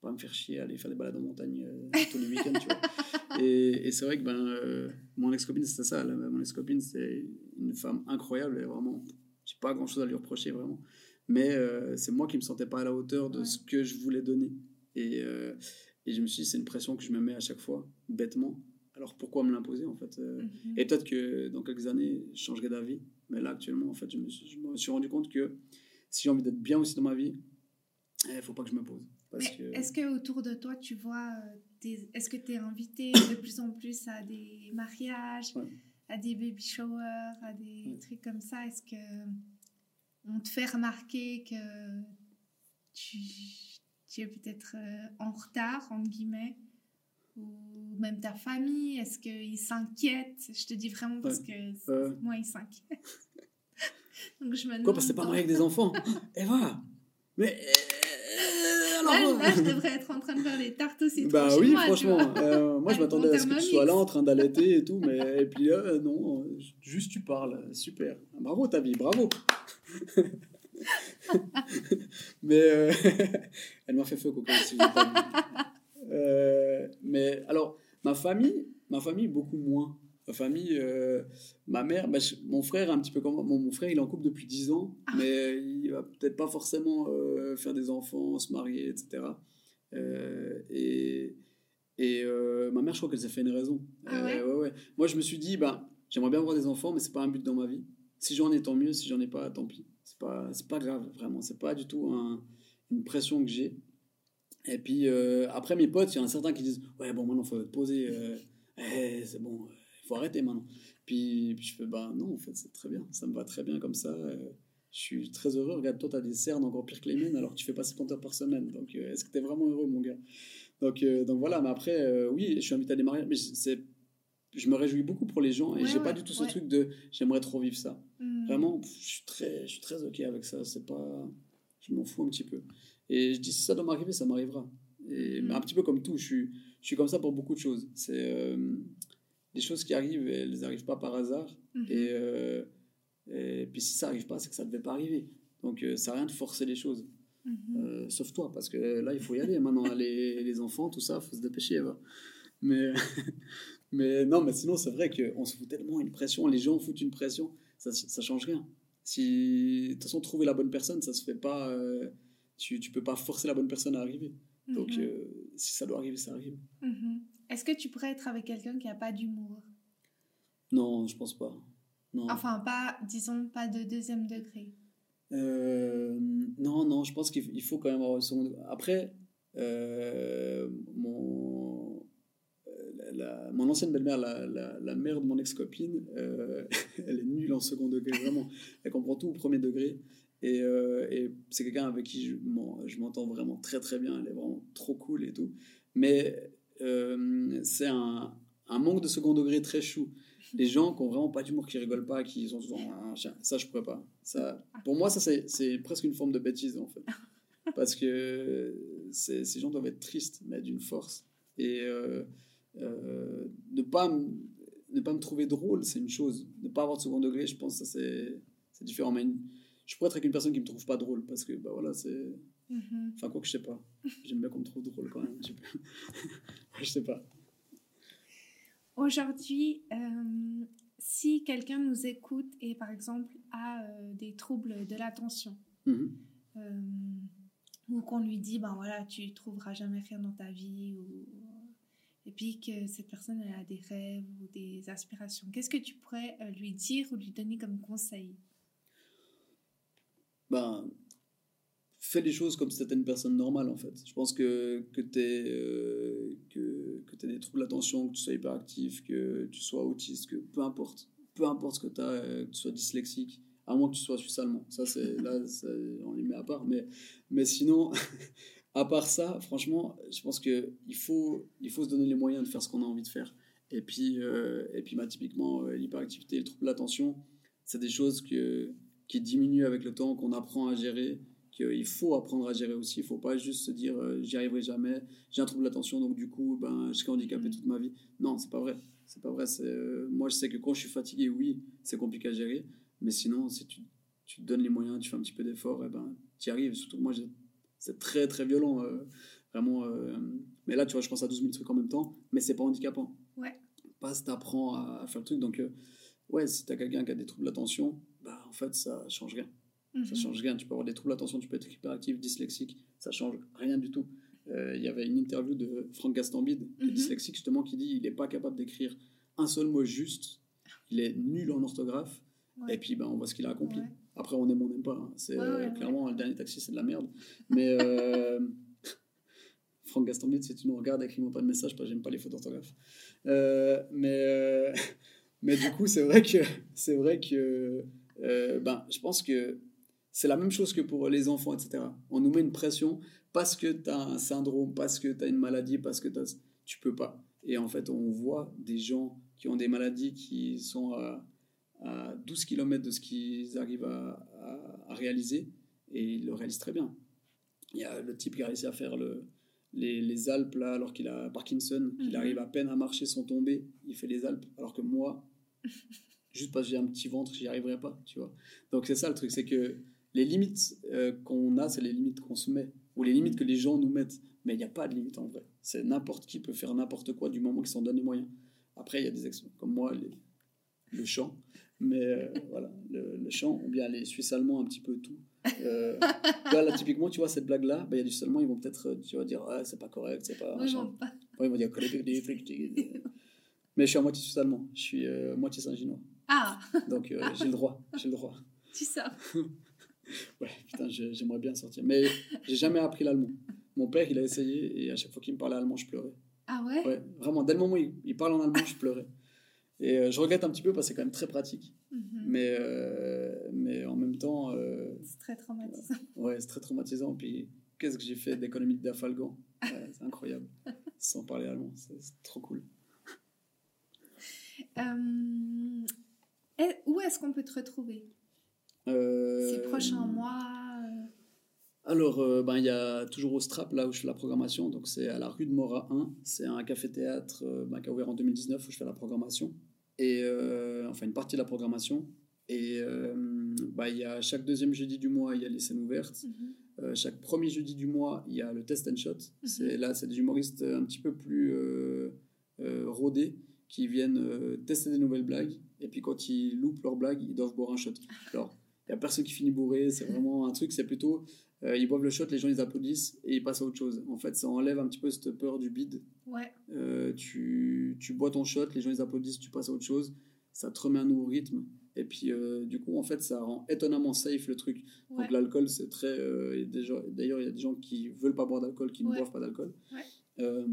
pas me faire chier, aller faire des balades en montagne euh, tous les week-ends, tu vois. Et, et c'est vrai que ben, euh, mon ex-copine, c'était ça. Là, mon ex-copine, c'est une femme incroyable. Et vraiment, je n'ai pas grand-chose à lui reprocher, vraiment. Mais euh, c'est moi qui ne me sentais pas à la hauteur de ouais. ce que je voulais donner. Et, euh, et je me suis dit, c'est une pression que je me mets à chaque fois, bêtement. Alors pourquoi me l'imposer en fait euh, mm-hmm. Et peut-être que dans quelques années, je changerai d'avis. Mais là, actuellement, en fait, je me suis, je me suis rendu compte que si j'ai envie d'être bien aussi dans ma vie, il ne faut pas que je me pose. Parce que... Est-ce qu'autour de toi, tu vois, des... est-ce que tu es invité de plus en plus à des mariages, ouais. à des baby showers, à des ouais. trucs comme ça? Est-ce qu'on te fait remarquer que tu, tu es peut-être en retard, entre guillemets? Ou même ta famille, est-ce qu'ils s'inquiètent? Je te dis vraiment parce ouais. que euh... moi, ils s'inquiètent. Donc, je me demande... Quoi, parce que t'es pas marié avec des enfants? Et voilà. Mais... Alors, là, moi... là, je devrais être en train de faire des tartes aussi. Bah oui, moi, franchement. Euh, moi, je m'attendais à ce que tu sois là en train d'allaiter et tout. Mais... Et puis là, euh, non, juste tu parles. Super. Bravo, ta vie, bravo. Mais euh... elle m'a fait feu, coco, si vous avez vu. Euh, mais alors ma famille ma famille beaucoup moins ma famille euh, ma mère bah, je, mon frère un petit peu comme mon, mon frère il est en couple depuis dix ans ah. mais il va peut-être pas forcément euh, faire des enfants, se marier, etc. euh, et, et euh, ma mère, je crois qu'elle s'est fait une raison. ah ouais. Euh, ouais, ouais. Moi, je me suis dit, bah, j'aimerais bien avoir des enfants, mais c'est pas un but dans ma vie. Si j'en ai, tant mieux. Si j'en ai pas, tant pis. C'est pas, c'est pas grave, vraiment. C'est pas du tout un, une pression que j'ai. Et puis, euh, après, mes potes, il y en a certains qui disent « Ouais, bon, maintenant, il faut te poser. Euh, eh, c'est bon, il faut arrêter maintenant. » Puis, puis je fais « Bah non, en fait, c'est très bien. Ça me va très bien comme ça. Euh, je suis très heureux. Regarde, toi, t'as des cernes encore pires que les miennes, alors que tu fais pas cinquante heures par semaine. Donc, euh, est-ce que t'es vraiment heureux, mon gars ?» Donc, euh, donc voilà. Mais après, euh, oui, je suis invité à des mariages. Mais c'est, je me réjouis beaucoup pour les gens. Et ouais, j'ai ouais, pas du tout ouais. ce truc de « J'aimerais trop vivre ça. Mmh. » Vraiment, pff, je suis très, je suis très OK avec ça. C'est pas... Je m'en fous un petit peu. Et je dis, si ça doit m'arriver, ça m'arrivera. Et, mmh. Un petit peu comme tout, je suis, je suis comme ça pour beaucoup de choses. C'est euh, des choses qui arrivent, elles n'arrivent pas par hasard. Mmh. Et, euh, et puis si ça n'arrive pas, c'est que ça ne devait pas arriver. Donc euh, ça n'a rien de forcer les choses. Mmh. Euh, sauf toi, parce que là, il faut y aller. Maintenant, les, les enfants, tout ça, il faut se dépêcher. Eva. Mais, mais non, mais sinon, c'est vrai qu'on se fout tellement une pression. Les gens foutent une pression. Ça ne change rien. Si, de toute façon, trouver la bonne personne, ça se fait pas. Euh, tu tu peux pas forcer la bonne personne à arriver. Mm-hmm. Donc euh, si ça doit arriver, ça arrive. Mm-hmm. Est-ce que tu pourrais être avec quelqu'un qui a pas d'humour? Non, je pense pas. Non. Enfin, pas, disons, pas de deuxième degré. Euh, non, non, je pense qu'il faut quand même avoir le second degré. Après, euh, mon la, mon ancienne belle-mère, la, la, la mère de mon ex-copine, euh, elle est nulle en second degré, vraiment. Elle comprend tout au premier degré. Et, euh, et c'est quelqu'un avec qui je, bon, je m'entends vraiment très très bien. Elle est vraiment trop cool et tout. Mais euh, c'est un, un manque de second degré très chou. Les gens qui n'ont vraiment pas d'humour, qui rigolent pas, qui sont souvent un chien, ça je ne pourrais pas. Ça, pour moi, ça c'est, c'est presque une forme de bêtise en fait. Parce que ces gens doivent être tristes, mais d'une force. Et euh, euh, ne, pas m- ne pas me trouver drôle, c'est une chose. Ne pas avoir de second degré, je pense que ça c'est, c'est différent. Mais une, je pourrais être avec une personne qui ne me trouve pas drôle, parce que bah, voilà, c'est. Mm-hmm. Enfin, quoi que je sais pas. J'aime bien qu'on me trouve drôle quand même. Je sais pas. Aujourd'hui, euh, si quelqu'un nous écoute et par exemple a euh, des troubles de l'attention, mm-hmm. euh, ou qu'on lui dit ben voilà, tu trouveras jamais rien dans ta vie, ou et puis que cette personne elle a des rêves ou des aspirations, qu'est-ce que tu pourrais euh, lui dire ou lui donner comme conseil? Ben, fais les choses comme si t'étais une personne normale en fait. Je pense que que t'es euh, que que t'aies des troubles d'attention, que tu sois hyperactif, que tu sois autiste, que peu importe, peu importe ce que t'as, euh, que tu sois dyslexique. À moins que tu sois suisse allemand. Ça, c'est, là, ça, on les met à part. Mais, mais sinon, à part ça, franchement, je pense qu'il faut, il faut se donner les moyens de faire ce qu'on a envie de faire. Et puis, euh, et puis bah, typiquement, euh, l'hyperactivité, le trouble de l'attention, c'est des choses que, qui diminuent avec le temps, qu'on apprend à gérer, qu'il faut apprendre à gérer aussi. Il ne faut pas juste se dire euh, « j'y arriverai jamais, j'ai un trouble de l'attention, donc du coup, ben, je serai handicapé toute ma vie ». Non, ce n'est pas vrai. C'est pas vrai. C'est, euh, moi, je sais que quand je suis fatigué, oui, c'est compliqué à gérer. Mais sinon, si tu, tu te donnes les moyens, tu fais un petit peu d'effort, et ben, tu y arrives. Surtout que moi, j'ai, c'est très, très violent. Euh, vraiment. Euh, mais là, tu vois, je pense à douze mille trucs en même temps, mais c'est pas handicapant. Ouais. Pas si t'apprends à, à faire le truc. Donc, euh, ouais, si t'as quelqu'un qui a des troubles d'attention, bah, en fait, ça change rien. Mm-hmm. Ça change rien. Tu peux avoir des troubles d'attention, tu peux être hyperactif, dyslexique, ça change rien du tout. Il euh, y avait une interview de Franck Gastambide, mm-hmm. dyslexique, justement, qui dit qu'il n'est pas capable d'écrire un seul mot juste, il est nul en orthographe. Ouais. Et puis ben, on voit ce qu'il a accompli. Ouais. Après, on aime, on n'aime pas. Hein. C'est, ouais, ouais, clairement, ouais. Le dernier taxi, c'est de la merde. Mais euh, Franck Gastambide, si tu nous regardes, écris-moi pas de message, parce que j'aime pas les fautes d'orthographe. Euh, mais, euh, mais du coup, c'est vrai que, c'est vrai que euh, ben, je pense que c'est la même chose que pour les enfants, et cetera. On nous met une pression parce que tu as un syndrome, parce que tu as une maladie, parce que t'as... tu peux pas. Et en fait, on voit des gens qui ont des maladies qui sont... Euh, à douze kilomètres de ce qu'ils arrivent à, à, à réaliser, et ils le réalisent très bien. Il y a le type qui a réussi à faire le, les, les Alpes là, alors qu'il a Parkinson, qu'il mm-hmm. arrive à peine à marcher sans tomber, il fait les Alpes, alors que moi, juste parce que j'ai un petit ventre, j'y arriverai pas, tu vois. Donc c'est ça le truc, c'est que les limites euh, qu'on a, c'est les limites qu'on se met, ou les limites que les gens nous mettent, mais il n'y a pas de limite en vrai. C'est n'importe qui peut faire n'importe quoi du moment qu'ils s'en donnent les moyens. Après, il y a des exceptions, comme moi, les, le chant, mais euh, voilà, le, le chant, ou bien les Suisses allemands, un petit peu tout. Euh, là, là, typiquement, tu vois, cette blague-là, il bah, y a des Suisses allemands, ils vont peut-être tu vas dire, ah, c'est pas correct, c'est pas. Oui, ils, vont pas. Ouais, ils vont dire, des trucs. Mais je suis à moitié Suisse allemand, je suis euh, moitié Saint-Ginois. Ah Donc euh, j'ai le droit, j'ai le droit. Tu sors. Ouais, putain, je, j'aimerais bien sortir. Mais j'ai jamais appris l'allemand. Mon père, il a essayé, et à chaque fois qu'il me parlait allemand, je pleurais. Ah ouais Ouais, vraiment, dès le moment où il, il parle en allemand, je pleurais. Et euh, je regrette un petit peu parce que c'est quand même très pratique. Mm-hmm. Mais, euh, mais en même temps... Euh, c'est très traumatisant. Euh, ouais, c'est très traumatisant. Puis qu'est-ce que j'ai fait d'économie de Dafalgan ouais, c'est incroyable. Sans parler allemand, c'est, c'est trop cool. Euh, et où est-ce qu'on peut te retrouver euh, ces prochains mois euh... Alors, il euh, ben, y a toujours au Strap, là où je fais la programmation. Donc, c'est à la rue de Morat un. C'est un café-théâtre euh, ben, qui a ouvert en deux mille dix-neuf où je fais la programmation. Et, euh, enfin, une partie de la programmation. Et euh, ben, y a chaque deuxième jeudi du mois, il y a les scènes ouvertes. Mm-hmm. Euh, chaque premier jeudi du mois, il y a le Test and Shot. Mm-hmm. C'est, là, c'est des humoristes un petit peu plus euh, euh, rodés qui viennent euh, tester des nouvelles blagues. Et puis, quand ils loupent leurs blagues, ils doivent boire un shot. Alors, il n'y a personne qui finit bourré. C'est vraiment un truc, c'est plutôt... Euh, ils boivent le shot, les gens ils applaudissent et ils passent à autre chose. En fait, ça enlève un petit peu cette peur du bide. Ouais. Euh, tu, tu bois ton shot, les gens ils applaudissent, tu passes à autre chose. Ça te remet un nouveau rythme. Et puis, euh, du coup, en fait, ça rend étonnamment safe le truc. Ouais. Donc, l'alcool, c'est très. Euh, déjà, d'ailleurs, il y a des gens qui ne veulent pas boire d'alcool, qui ouais. ne boivent pas d'alcool. Ouais. Euh,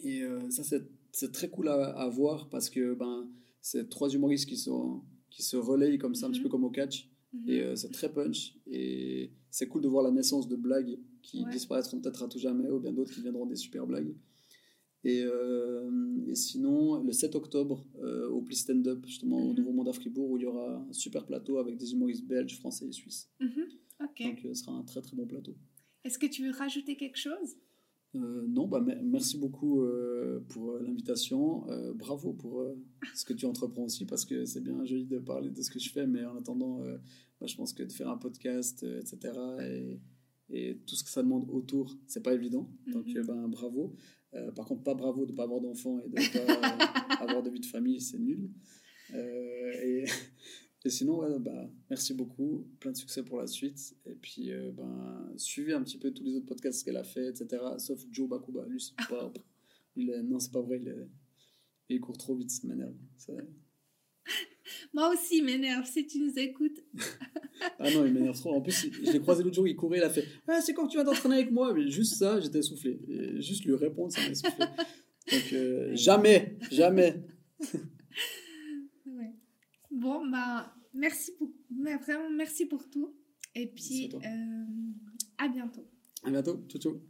et euh, ça, c'est, c'est très cool à, à voir parce que ben, c'est trois humoristes qui, sont, qui se relayent comme ça, un mm-hmm. petit peu comme au catch. Mm-hmm. Et euh, c'est très punch. Et c'est cool de voir la naissance de blagues qui ouais. disparaîtront peut-être à tout jamais, ou bien d'autres qui viendront des super blagues. Et, euh, et sinon, le sept octobre, euh, au Please Stand Up, justement, mm-hmm. au Nouveau Monde à Fribourg, où il y aura un super plateau avec des humoristes belges, français et suisses. Mm-hmm. Okay. Donc, ce euh, sera un très, très bon plateau. Est-ce que tu veux rajouter quelque chose ? Euh, non, bah, m- merci beaucoup euh, pour euh, l'invitation. Euh, bravo pour euh, ce que tu entreprends aussi, parce que c'est bien joli de parler de ce que je fais, mais en attendant, euh, bah, je pense que de faire un podcast, euh, et cetera, et, et tout ce que ça demande autour, c'est pas évident. Donc, mm-hmm. euh, ben bah, bravo. Euh, par contre, pas bravo de ne pas avoir d'enfants et de ne pas euh, avoir de vie de famille, c'est nul. Euh, et, et sinon, ouais, bah, merci beaucoup, plein de succès pour la suite. Et puis, euh, bah, suivez un petit peu tous les autres podcasts qu'elle a fait, et cetera. Sauf Joe Bakuba, lui, c'est pas, il est, non, c'est pas vrai, il, est, il court trop vite, ça m'énerve. Ça... Moi aussi, il m'énerve si tu nous écoutes. Ah non, il m'énerve trop. En plus, je l'ai croisé l'autre jour, il courait, il a fait ah, c'est quand tu vas t'entraîner avec moi? Mais juste ça, j'étais essoufflé. Et juste lui répondre, ça m'a essoufflé. Donc, euh, jamais, jamais. Ouais. Bon, bah, merci beaucoup. Mais vraiment, merci pour tout. Et puis, euh, à bientôt. À bientôt. Ciao, ciao.